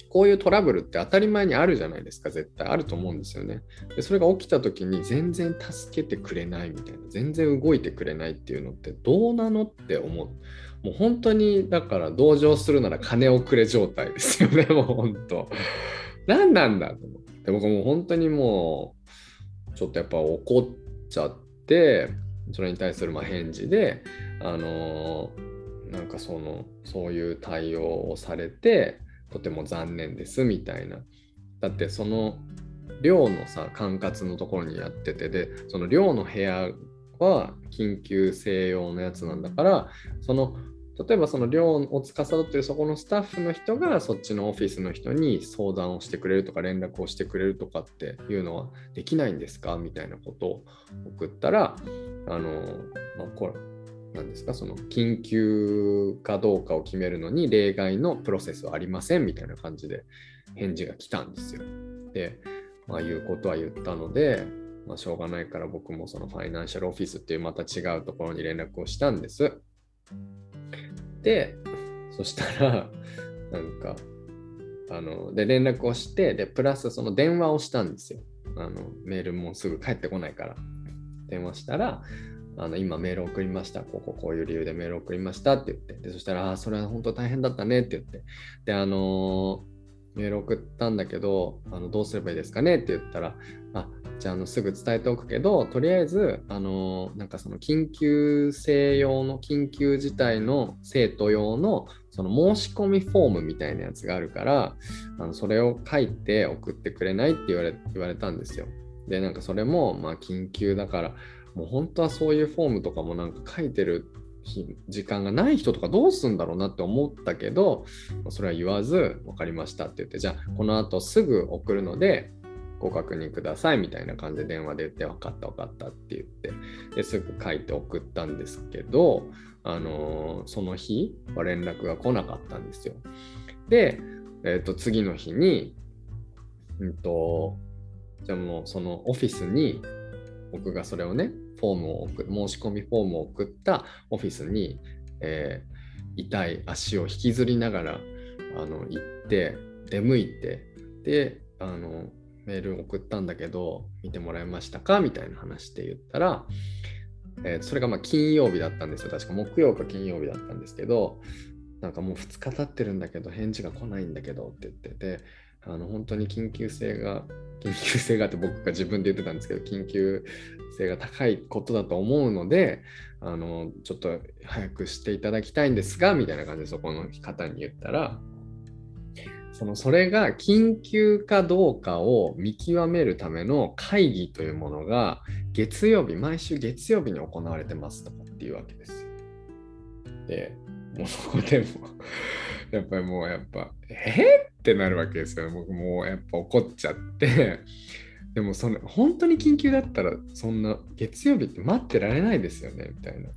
こういうトラブルって当たり前にあるじゃないですか。絶対あると思うんですよね。でそれが起きた時に全然助けてくれないみたいな、全然動いてくれないっていうのってどうなのって思う。もう本当にだから同情するなら金をくれ状態ですよね。もう本当何なんだと思って、僕もう本当にもうちょっとやっぱ怒っちゃって、それに対するまあ返事で、あのー、なんかそのそういう対応をされてとても残念ですみたいな。だってその寮のさ管轄のところにやってて、でその寮の部屋は緊急性用のやつなんだから、その例えばその寮を司っているそこのスタッフの人がそっちのオフィスの人に相談をしてくれるとか連絡をしてくれるとかっていうのはできないんですかみたいなことを送ったら、あのまあこれなんですか、その緊急かどうかを決めるのに例外のプロセスはありませんみたいな感じで返事が来たんですよ。で、まあ、言うことは言ったので、まあ、しょうがないから僕もそのファイナンシャルオフィスっていうまた違うところに連絡をしたんです。でそしたらなんかあので連絡をして、でプラスその電話をしたんですよ。あのメールもすぐ返ってこないから電話したら、あの今メール送りました、こここういう理由でメール送りましたって言って、でそしたらあそれは本当大変だったねって言って、であのー、メール送ったんだけど、あのどうすればいいですかねって言ったら、あじゃあ、 あのすぐ伝えておくけど、とりあえずあのー、なんかその緊急性用の緊急事態の生徒用のその申し込みフォームみたいなやつがあるから、あのそれを書いて送ってくれないって言われ、言われたんですよ。でなんかそれもまあ緊急だから、もう本当はそういうフォームとかもなんか書いてる時間がない人とかどうすんだろうなって思ったけど、それは言わず分かりましたって言って、じゃあこの後すぐ送るのでご確認くださいみたいな感じで電話で言って、分かった分かったって言って、ですぐ書いて送ったんですけど、あのー、その日は連絡が来なかったんですよ。で、えー、と次の日に、うんと、じゃあもうそのオフィスに僕がそれをねフォームを送申し込みフォームを送ったオフィスに、えー、痛い足を引きずりながらあの行って、出向いて、であのメール送ったんだけど見てもらえましたかみたいな話で言ったら、えー、それがまあ金曜日だったんですよ。確か木曜か金曜日だったんですけど、なんかもうふつか経ってるんだけど返事が来ないんだけどって言ってて、あの本当に緊急性が緊急性がって僕が自分で言ってたんですけど、緊急性が高いことだと思うので、あのちょっと早くしていただきたいんですがみたいな感じでそこの方に言ったら、そのそれが緊急かどうかを見極めるための会議というものが月曜日、毎週月曜日に行われてますとかっていうわけですよ。で、もうそこでもやっぱりもうやっぱえってなるわけですよ。僕もうやっぱ怒っちゃってでもその本当に緊急だったらそんな月曜日って待ってられないですよねみたいな、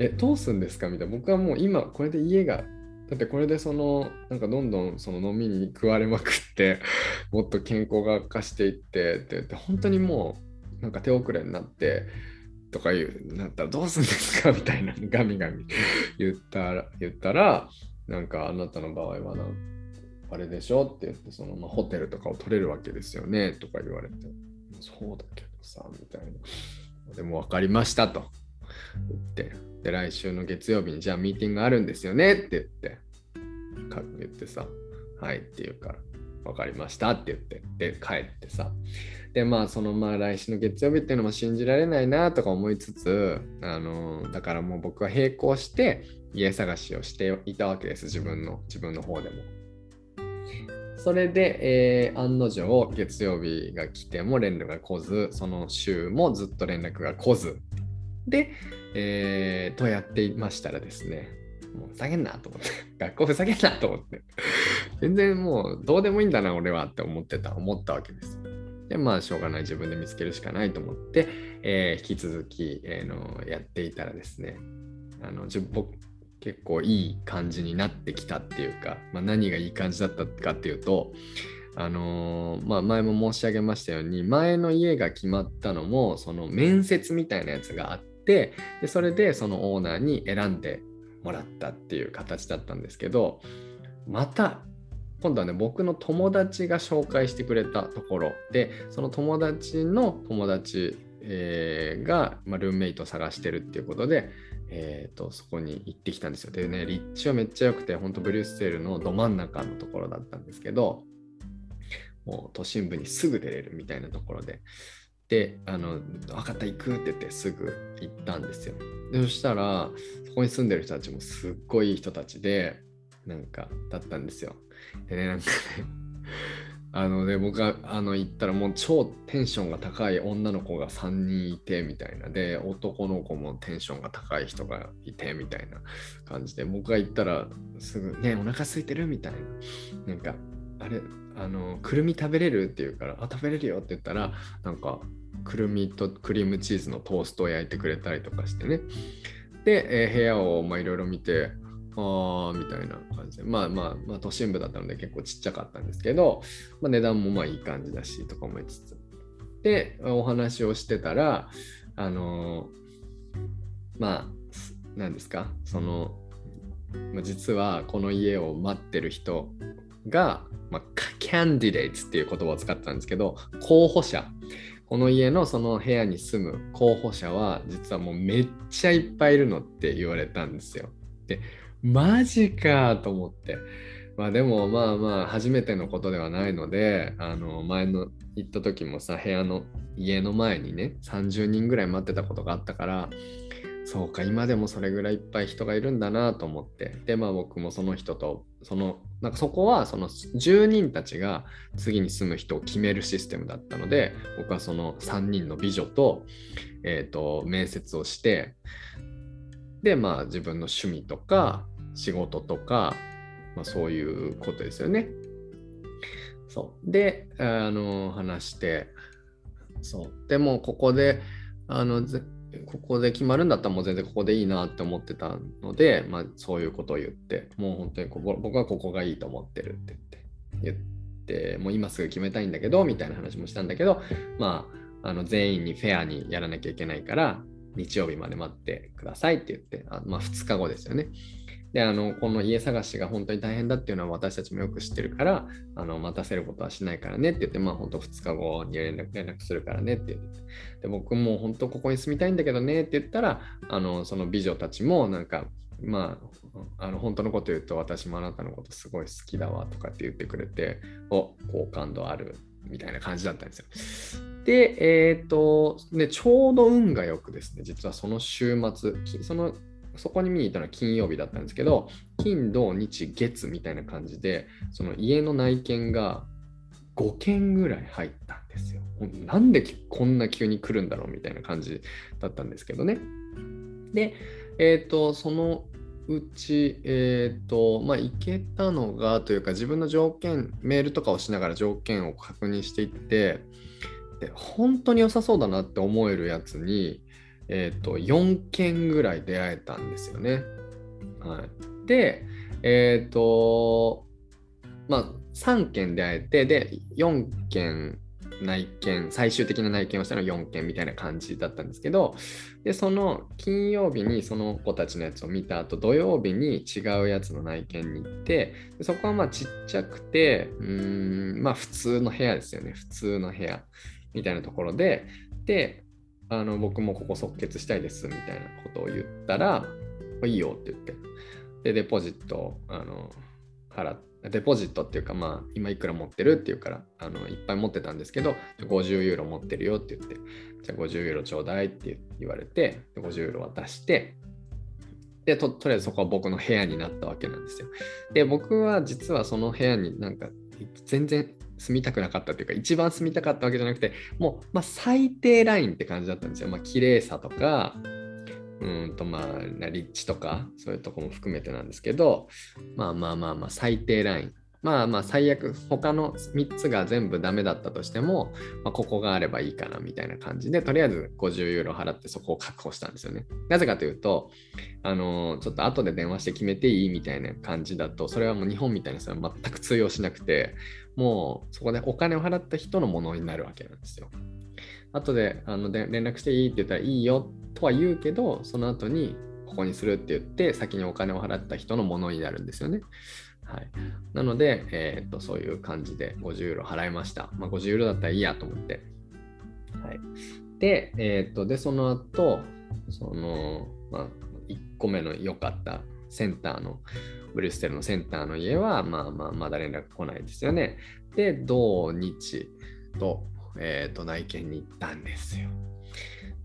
えどうするんですかみたいな。僕はもう今これで家がだってこれでそのなんかどんどんその飲みに食われまくってもっと健康が悪化していってって言って本当にもうなんか手遅れになってとかいうなったらどうするんですかみたいなガミガミ言ったら言ったらなんかあなたの場合はなんあれでしょって言ってそのまあホテルとかを取れるわけですよねとか言われてそうだけどさみたいなでも分かりましたと言ってで来週の月曜日にじゃあミーティングがあるんですよねって言ってか言ってさはいって言うから分かりましたって言ってで帰ってさでまあそのまあ来週の月曜日っていうのも信じられないなとか思いつつあのだからもう僕は並行して家探しをしていたわけです。自分の自分の方でもそれで、えー、案の定月曜日が来ても連絡が来ずその週もずっと連絡が来ずで、えー、とやっていましたらですねもうふざけんなと思って学校ふざけんなと思って全然もうどうでもいいんだな俺はって思ってた思ったわけです。でまあしょうがない自分で見つけるしかないと思って、えー、引き続き、えー、のやっていたらですねあの僕結構いい感じになってきたっていうか、まあ、何がいい感じだったかっていうと、あのーまあ、前も申し上げましたように前の家が決まったのもその面接みたいなやつがあってでそれでそのオーナーに選んでもらったっていう形だったんですけどまた今度はね僕の友達が紹介してくれたところでその友達の友達、えー、が、まあ、ルームメイトを探してるっていうことでえーと、そこに行ってきたんですよ。でね、立地はめっちゃ良くて、本当ブリュッセルのど真ん中のところだったんですけど、もう都心部にすぐ出れるみたいなところで、で、あの、分かった行くって言ってすぐ行ったんですよ。で、そしたら、そこに住んでる人たちもすっごいいい人たちで、なんか、だったんですよ。でね、なんかねあので僕があの行ったらもう超テンションが高い女の子がさんにんいてみたいなで男の子もテンションが高い人がいてみたいな感じで僕が行ったらすぐねお腹空いてるみたいななんかあれあのくるみ食べれるって言うからあ食べれるよって言ったらなんかくるみとクリームチーズのトーストを焼いてくれたりとかしてねで、えー、部屋をまあいろいろ見てあーみたいな感じでまあまあまあ都心部だったので結構ちっちゃかったんですけど、まあ、値段もまあいい感じだしとか思いつつでお話をしてたらあのー、まあ何ですかその実はこの家を待ってる人が、まあ、キャンディデイツっていう言葉を使ったんですけど候補者この家のその部屋に住む候補者は実はもうめっちゃいっぱいいるのって言われたんですよ。でマジかと思ってまあでもまあまあ初めてのことではないのであの前の行った時もさ部屋の家の前にねさんじゅうにんぐらい待ってたことがあったからそうか今でもそれぐらいいっぱい人がいるんだなと思ってでまあ僕もその人とそのなんかそこはその住人たちが次に住む人を決めるシステムだったので僕はそのさんにんの美女と、えーと面接をしてでまあ自分の趣味とか仕事とか、まあ、そういうことですよね。そうであの話してそうでもここであのここで決まるんだったらもう全然ここでいいなって思ってたので、まあ、そういうことを言ってもう本当にここ僕はここがいいと思ってるって言って言ってもう今すぐ決めたいんだけどみたいな話もしたんだけど、まあ、あの全員にフェアにやらなきゃいけないから日曜日まで待ってくださいって言ってあ、まあ、ふつかごですよね。であのこの家探しが本当に大変だっていうのは私たちもよく知ってるからあの待たせることはしないからねって言ってまあ本当ふつかごに連絡、連絡するからねって言ってで僕も本当ここに住みたいんだけどねって言ったらあのその美女たちもなんかまああの本当のこと言うと私もあなたのことすごい好きだわとかって言ってくれてお好感度あるみたいな感じだったんですよ。でえっ、ー、とねちょうど運がよくですね実はその週末そのそこに見に行ったのは金曜日だったんですけど、金土日月みたいな感じでその家の内見がごけんぐらい入ったんですよ。なんでこんな急に来るんだろうみたいな感じだったんですけどね。で、えーと、そのうち、えーとまあ、行けたのがというか、自分の条件メールとかをしながら条件を確認していって、で本当に良さそうだなって思えるやつに、えーと、よんけんぐらい出会えたんですよね、はい、で、えーとまあ、さんけん出会えて、でよんけん内見、最終的な内見をしたのはよんけんみたいな感じだったんですけど、でその金曜日にその子たちのやつを見た後、土曜日に違うやつの内見に行って、でそこはまあちっちゃくて、うーんまあ普通の部屋ですよね、普通の部屋みたいなところで、であの僕もここ即決したいですみたいなことを言ったら、いいよって言って、でデポジットあの払って、デポジットっていうか、まあ今いくら持ってるっていうから、あのいっぱい持ってたんですけど、ごじゅうユーロ持ってるよって言って、じゃあごじゅうユーロちょうだいって言われて、ごじゅうユーロ渡して、で と, とりあえずそこは僕の部屋になったわけなんですよ。で僕は実はその部屋になんか全然住みたくなかったというか、一番住みたかったわけじゃなくて、もう、まあ、最低ラインって感じだったんですよ。まあ綺麗さとか、うんとまあ立地とかそういうとこも含めてなんですけど、まあまあまあまあ最低ライン、まあまあ最悪他のみっつが全部ダメだったとしても、まあ、ここがあればいいかなみたいな感じで、とりあえずごじゅうユーロ払ってそこを確保したんですよね。なぜかというと、あのちょっと後で電話して決めていいみたいな感じだと、それはもう日本みたいな人は全く通用しなくて、もうそこでお金を払った人のものになるわけなんですよ。後であので連絡していいって言ったら、いいよとは言うけど、その後にここにするって言って先にお金を払った人のものになるんですよね、はい、なので、えー、っとそういう感じでごじゅうユーロ払いました、まあ、ごじゅうユーロだったらいいやと思って、はい、で、えー、っとでその後その、まあ、いっこめの良かったセンターのブリュッセルのセンターの家は、まあまあまだ連絡来ないですよね。で土日とえー、と内見に行ったんですよ。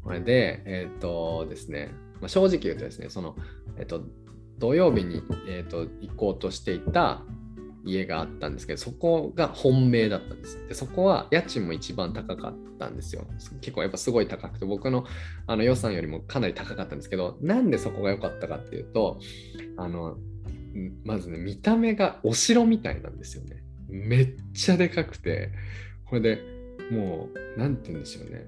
これで、えっ、ー、とですね、まあ、正直言うとですね、その、えー、と土曜日に、えー、と行こうとしていた家があったんですけど、そこが本命だったんです。でそこは家賃も一番高かったんですよ。結構やっぱすごい高くて、僕 の, あの予算よりもかなり高かったんですけど、なんでそこが良かったかっていうと、あのまずね、見た目がお城みたいなんですよね。めっちゃでかくて、これでもうなんて言うんでしょうね、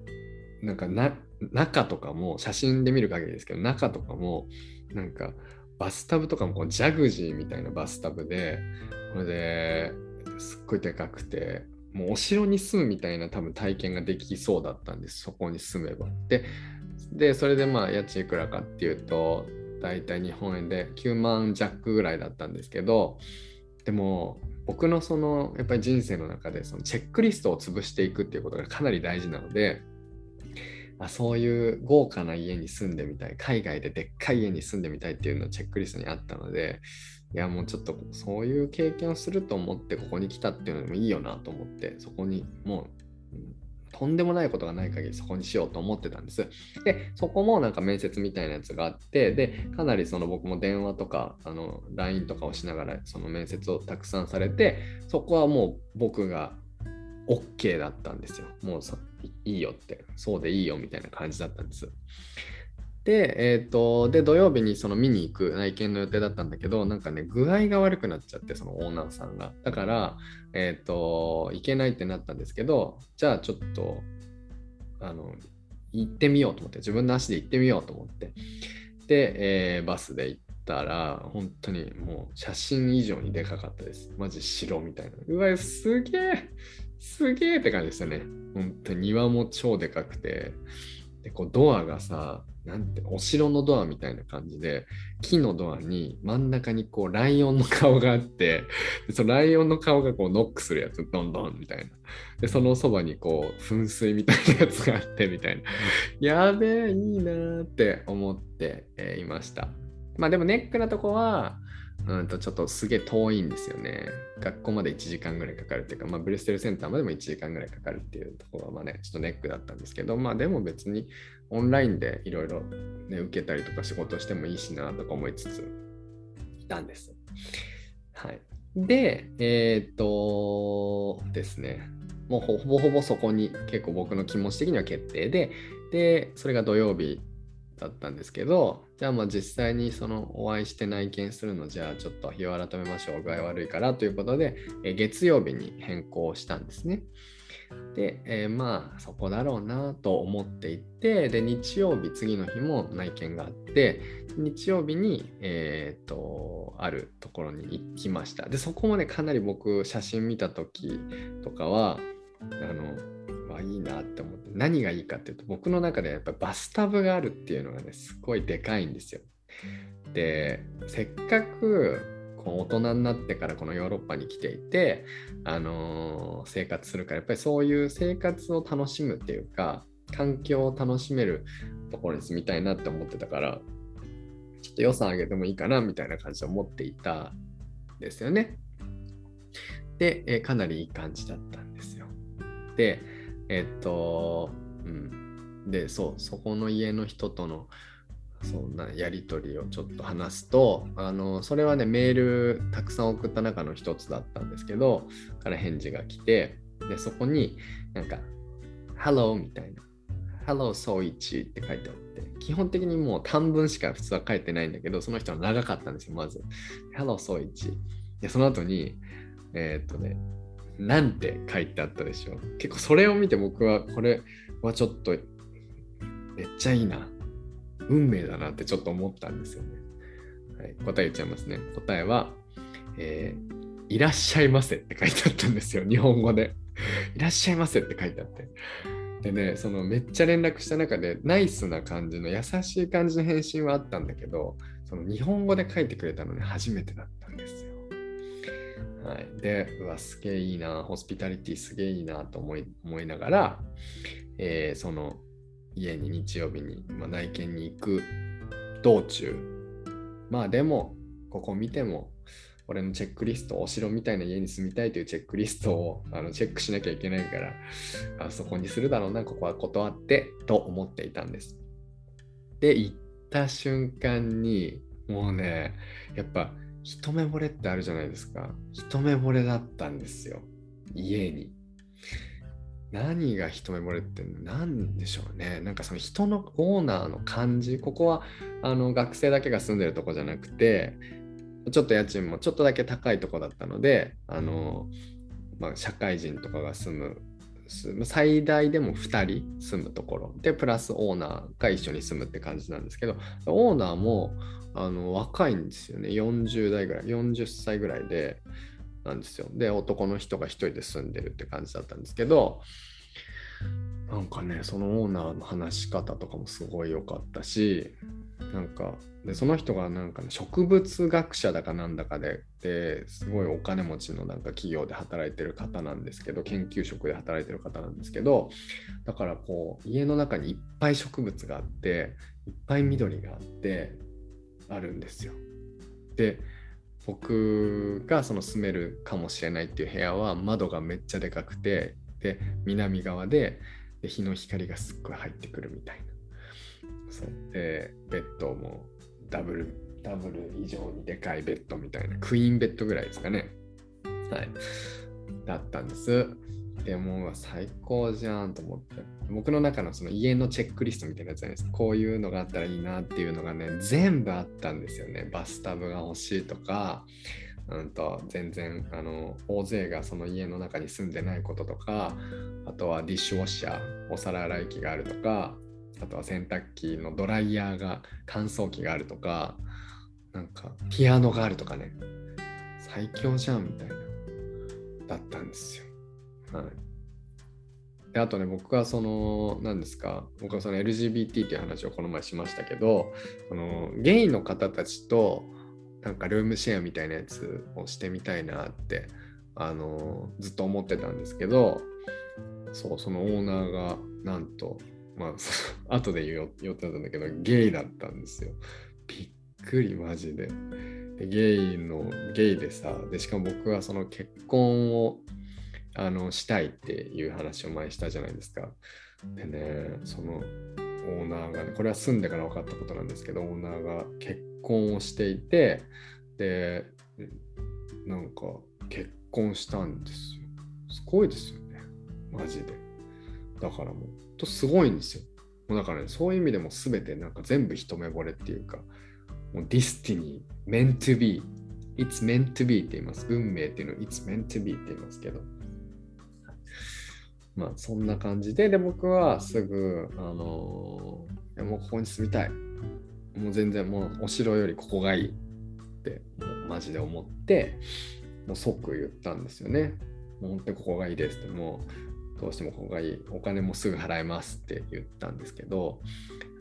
なんかな中とかも写真で見る限りですけど、中とかもなんかバスタブとかもこうジャグジーみたいなバスタブで、これですっごいでかくて、もうお城に住むみたいな多分体験ができそうだったんです、そこに住めば。で、でそれでまあ家賃いくらかっていうと、だいたい日本円できゅうまんじゃくぐらいだったんですけど、でも僕のそのやっぱり人生の中でそのチェックリストを潰していくっていうことがかなり大事なので、あそういう豪華な家に住んでみたい、海外ででっかい家に住んでみたいっていうのをチェックリストにあったので、いやもうちょっとそういう経験をすると思ってここに来たっていうのでもいいよなと思って、そこにもう、うんとんでもないことがない限りそこにしようと思ってたんです。で、そこもなんか面接みたいなやつがあって、で、かなりその僕も電話とかあの ライン とかをしながらその面接をたくさんされて、そこはもう僕が OK だったんですよ。もうさ、いいよって、そうでいいよみたいな感じだったんです。で、えーと、で土曜日にその見に行く内見の予定だったんだけど、なんかね具合が悪くなっちゃって、そのオーナーさんがだから、えーと、行けないってなったんですけど、じゃあちょっとあの行ってみようと思って、自分の足で行ってみようと思って、で、えー、バスで行ったら本当にもう写真以上にでかかったです。マジ城みたいな、うわすげえすげえって感じですよね。本当に庭も超でかくて、でこうドアがさ、なんてお城のドアみたいな感じで、木のドアに真ん中にこうライオンの顔があって、でそのライオンの顔がこうノックするやつ、どんどんみたいな、でそのそばにこう噴水みたいなやつがあってみたいなやべえいいなーって思っていました。まあでもネックなとこはうんとちょっとすげえ遠いんですよね。学校までいちじかんぐらいかかるっていうか、まあ、ブリュッセルセンターまでもいちじかんぐらいかかるっていうところはまあね、ちょっとネックだったんですけど、まあでも別にオンラインでいろいろね受けたりとか仕事してもいいしなとか思いつついたんです。はい。で、えー、っとですね、もうほぼほぼそこに結構僕の気持ち的には決定で、でそれが土曜日だったんですけど、じゃあまあ実際にそのお会いして内見するのじゃあちょっと日を改めましょう、具合悪いからということで月曜日に変更したんですね。で、えー、まあそこだろうなと思っていて、で日曜日次の日も内見があって、日曜日にえー、っとあるところに行きました。でそこもねかなり僕写真見た時とかはあのいいなって思って、何がいいかっていうと僕の中でやっぱバスタブがあるっていうのがねすごいでかいんですよ。でせっかくこう大人になってからこのヨーロッパに来ていて、あのー、生活するからやっぱりそういう生活を楽しむっていうか環境を楽しめるところに住みたいなって思ってたから、ちょっと予算上げてもいいかなみたいな感じで思っていたんですよね。で、えー、かなりいい感じだったんですよ。でえっと、うん、でそうそこの家の人とのそんなやり取りをちょっと話すと、あのそれはねメールたくさん送った中の一つだったんですけどから返事が来て、でそこになんか「Hello」みたいな「Hello そういち」って書いてあって、基本的にもう短文しか普通は書いてないんだけどその人は長かったんですよ。まず「Hello そういち」でその後にえー、っとねなんて書いてあったでしょ。結構それを見て僕はこれはちょっとめっちゃいいな、運命だなってちょっと思ったんですよね、はい、答え言っちゃいますね。答えは、えー、いらっしゃいませって書いてあったんですよ、日本語でいらっしゃいませって書いてあって、でねそのめっちゃ連絡した中でナイスな感じの優しい感じの返信はあったんだけど、その日本語で書いてくれたのね初めてだったんですよ。はい、でうわすげえいいな、ホスピタリティすげえいいなと思い、思いながら、えー、その家に日曜日に、まあ、内見に行く道中、まあでもここ見ても俺のチェックリスト、お城みたいな家に住みたいというチェックリストをあのチェックしなきゃいけないから、あそこにするだろうな、ここは断ってと思っていたんです。で行った瞬間にもうねやっぱ一目惚れってあるじゃないですか。一目惚れだったんですよ、家に。何が一目惚れって何でしょうね。なんかその人のオーナーの感じ、ここはあの学生だけが住んでるとこじゃなくて、ちょっと家賃もちょっとだけ高いとこだったので、あの、まあ、社会人とかが住む最大でもふたり住むところでプラスオーナーが一緒に住むって感じなんですけど、オーナーもあの若いんですよね。よんじゅう代ぐらい、よんじゅっさいぐらいでなんですよ。で男の人が一人で住んでるって感じだったんですけど、なんかねそのオーナーの話し方とかもすごい良かったし、なんかでその人がなんか、ね、植物学者だかなんだかで、ですごいお金持ちのなんか企業で働いてる方なんですけど、研究職で働いてる方なんですけど、だからこう家の中にいっぱい植物があっていっぱい緑があってあるんですよ。で僕がその住めるかもしれないっていう部屋は窓がめっちゃでかくて、で南側 で, で日の光がすっごい入ってくるみたいな。そうでベッドもダブルダブル以上にでかいベッドみたいな、クイーンベッドぐらいですかね、はいだったんです。でもう最高じゃんと思って、僕の中のその家のチェックリストみたいなやつじゃないですか。こういうのがあったらいいなっていうのがね全部あったんですよね。バスタブが欲しいとか、うんと全然あの大勢がその家の中に住んでないこととか、あとはディッシュウォッシャー、お皿洗い機があるとか、あとは洗濯機のドライヤーが、乾燥機があるとか、なんかピアノがあるとかね、最強じゃんみたいなだったんですよ。はい。であとね僕はその何ですか、僕はその エルジービーティー っていう話をこの前しましたけど、そのゲイの方たちとなんかルームシェアみたいなやつをしてみたいなってあのずっと思ってたんですけど、そうそのオーナーがなんと。まあ、後で言ってたんだけどゲイだったんですよ。びっくりマジで。でゲイのゲイでさ、でしかも僕はその結婚をあのしたいっていう話を前にしたじゃないですか。でねそのオオーナーがね、これは住んでから分かったことなんですけど、オーナーが結婚をしていて、でなんか結婚したんですよ。すごいですよね、マジで。だからもうとすごいんですよ。もうだから、ね、そういう意味でも全てなんか全部一目惚れっていうか、もうディスティニー、meant to be、it's meant to be って言います。運命っていうのを it's meant to be って言いますけど。まあそんな感じで、で僕はすぐあのー、もうここに住みたい、もう全然もうお城よりここがいいってもうマジで思って、もう即言ったんですよね。もう本当にここがいいですって、もうどうしてもここがいい、お金もすぐ払いますって言ったんですけど、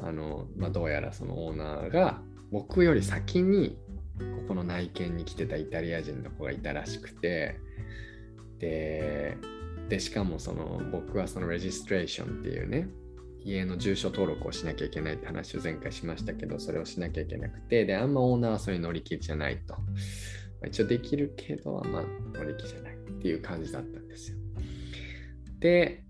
あのー、まあどうやらそのオーナーが僕より先にここの内見に来てたイタリア人の子がいたらしくて、ででしかもその僕はそのレジストレーションっていうね、家の住所登録をしなきゃいけないって話を前回しましたけど、それをしなきゃいけなくて、であんまオーナーはそれ乗り気じゃないと、一応できるけどまあ乗り気じゃないっていう感じだったんですよ。で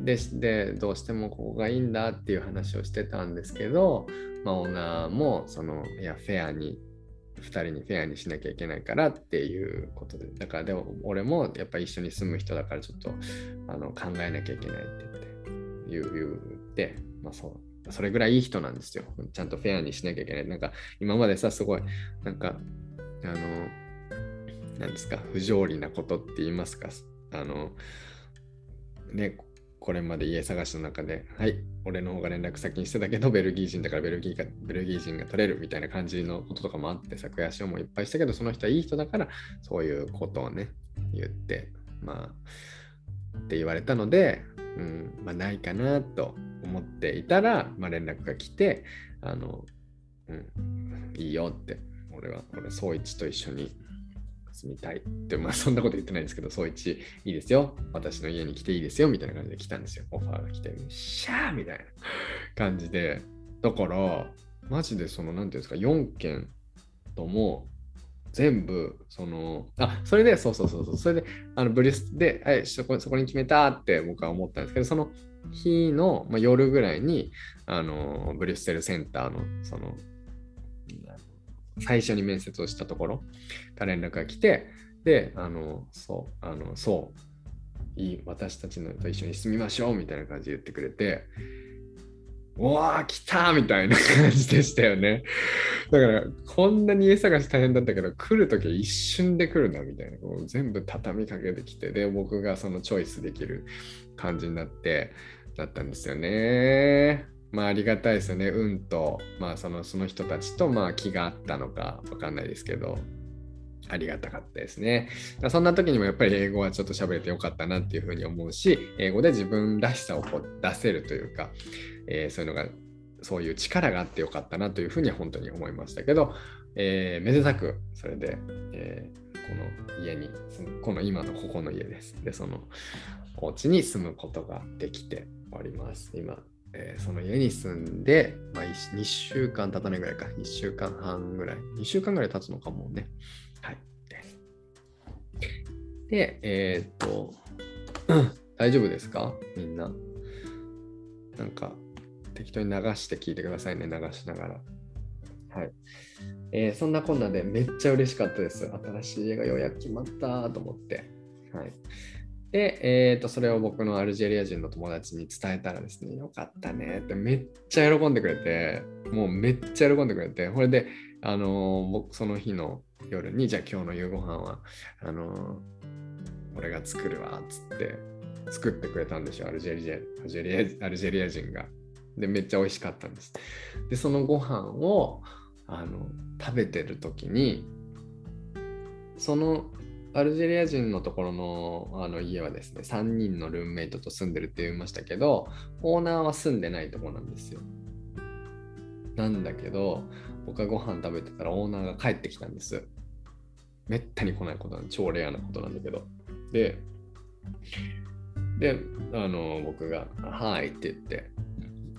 で、でどうしてもここがいいんだっていう話をしてたんですけど、まあオーナーもそのいやフェアにふたりにフェアにしなきゃいけないからっていうことで、だからでも俺もやっぱり一緒に住む人だからちょっとあの考えなきゃいけないって言って言う言って、まあ、そうそれぐらいいい人なんですよ。ちゃんとフェアにしなきゃいけない。なんか今までさすごいなんかあのなんですか、不条理なことって言いますか、あのね、これまで家探しの中で、はい、俺の方が連絡先にしてたけど、ベルギー人だからベルギーが、ベルギー人が取れるみたいな感じのこととかもあってさ、悔しい思いいっぱいしたけど、その人はいい人だから、そういうことをね、言って、まあ、って言われたので、うん、まあ、ないかなと思っていたら、まあ、連絡が来て、あの、うん、いいよって、俺は、俺、総一と一緒に住みたいって、まあそんなこと言ってないんですけど、そういちいいですよ、私の家に来ていいですよみたいな感じで来たんですよ。オファーが来て、シャーみたいな感じで、だからマジでそのなんていうんですか、よんけんとも全部その、あ、それでそうそうそうそう、それであのブリスで、はい、そこ、そこに決めたって僕は思ったんですけど、その日の、まあ、夜ぐらいにあのブリュッセルセンターのその最初に面接をしたところから連絡が来て、で、あの、そう、あの、そう、いい、私たちのと一緒に住みましょうみたいな感じで言ってくれて、うわー、来たみたいな感じでしたよね。だから、こんなに家探し大変だったけど、来るとき一瞬で来るなみたいな、こう全部畳みかけてきて、で、僕がそのチョイスできる感じになって、だったんですよね。まあありがたいですよね。運と、まあその、その人たちと、まあ気があったのかわかんないですけど、ありがたかったですね。そんな時にもやっぱり英語はちょっと喋れてよかったなっていうふうに思うし、英語で自分らしさをこう出せるというか、えー、そういうのが、そういう力があってよかったなというふうに本当に思いましたけど、えー、めでたくそれで、えー、この家に、この今のここの家です。で、そのお家に住むことができております。今その家に住んで、まあ、にしゅうかん経たないぐらいか、いっしゅうかんはんぐらい、にしゅうかんぐらい経つのかもね。はい。で、えー、っと、大丈夫ですか？みんな。なんか、適当に流して聞いてくださいね、流しながら。はい。えー、そんなこんなでめっちゃ嬉しかったです。新しい家がようやく決まったと思って。はい。で、えーと、それを僕のアルジェリア人の友達に伝えたらですね、よかったねってめっちゃ喜んでくれて、もうめっちゃ喜んでくれて、これで、あのー、僕その日の夜に、じゃあ今日の夕ご飯は、あのー、俺が作るわ、つって作ってくれたんでしょ、アルジェリア、アルジェリア、アルジェリア人が。で、めっちゃ美味しかったんです。で、そのご飯を、あの、食べてる時に、その、アルジェリア人のところ の, あの家はですね、さんにんのルームメイトと住んでるって言いましたけど、オーナーは住んでないとこなんですよ。なんだけど、僕がご飯食べてたらオーナーが帰ってきたんです。めったに来ないことなの、超レアなことなんだけど。で、で、あの僕が、はいって言って、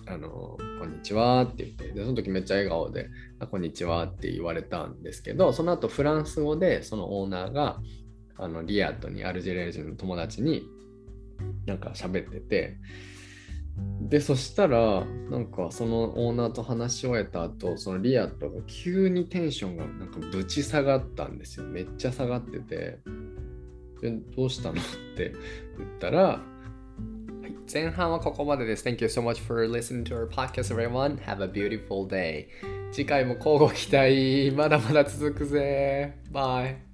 あのこんにちはって言って、でその時めっちゃ笑顔でこんにちはって言われたんですけど、その後フランス語でそのオーナーがあのリアドに、アルジェリア人の友達になんか喋ってて、でそしたらなんかそのオーナーと話し終えた後、そのリアと急にテンションがなんかぶち下がったんですよ。めっちゃ下がってて、でどうしたのって言ったら、前半はここまでです。 Thank you so much for listening to our podcast, everyone. Have a beautiful day. 次回も乞うご期待。まだまだ続くぜ。バイ。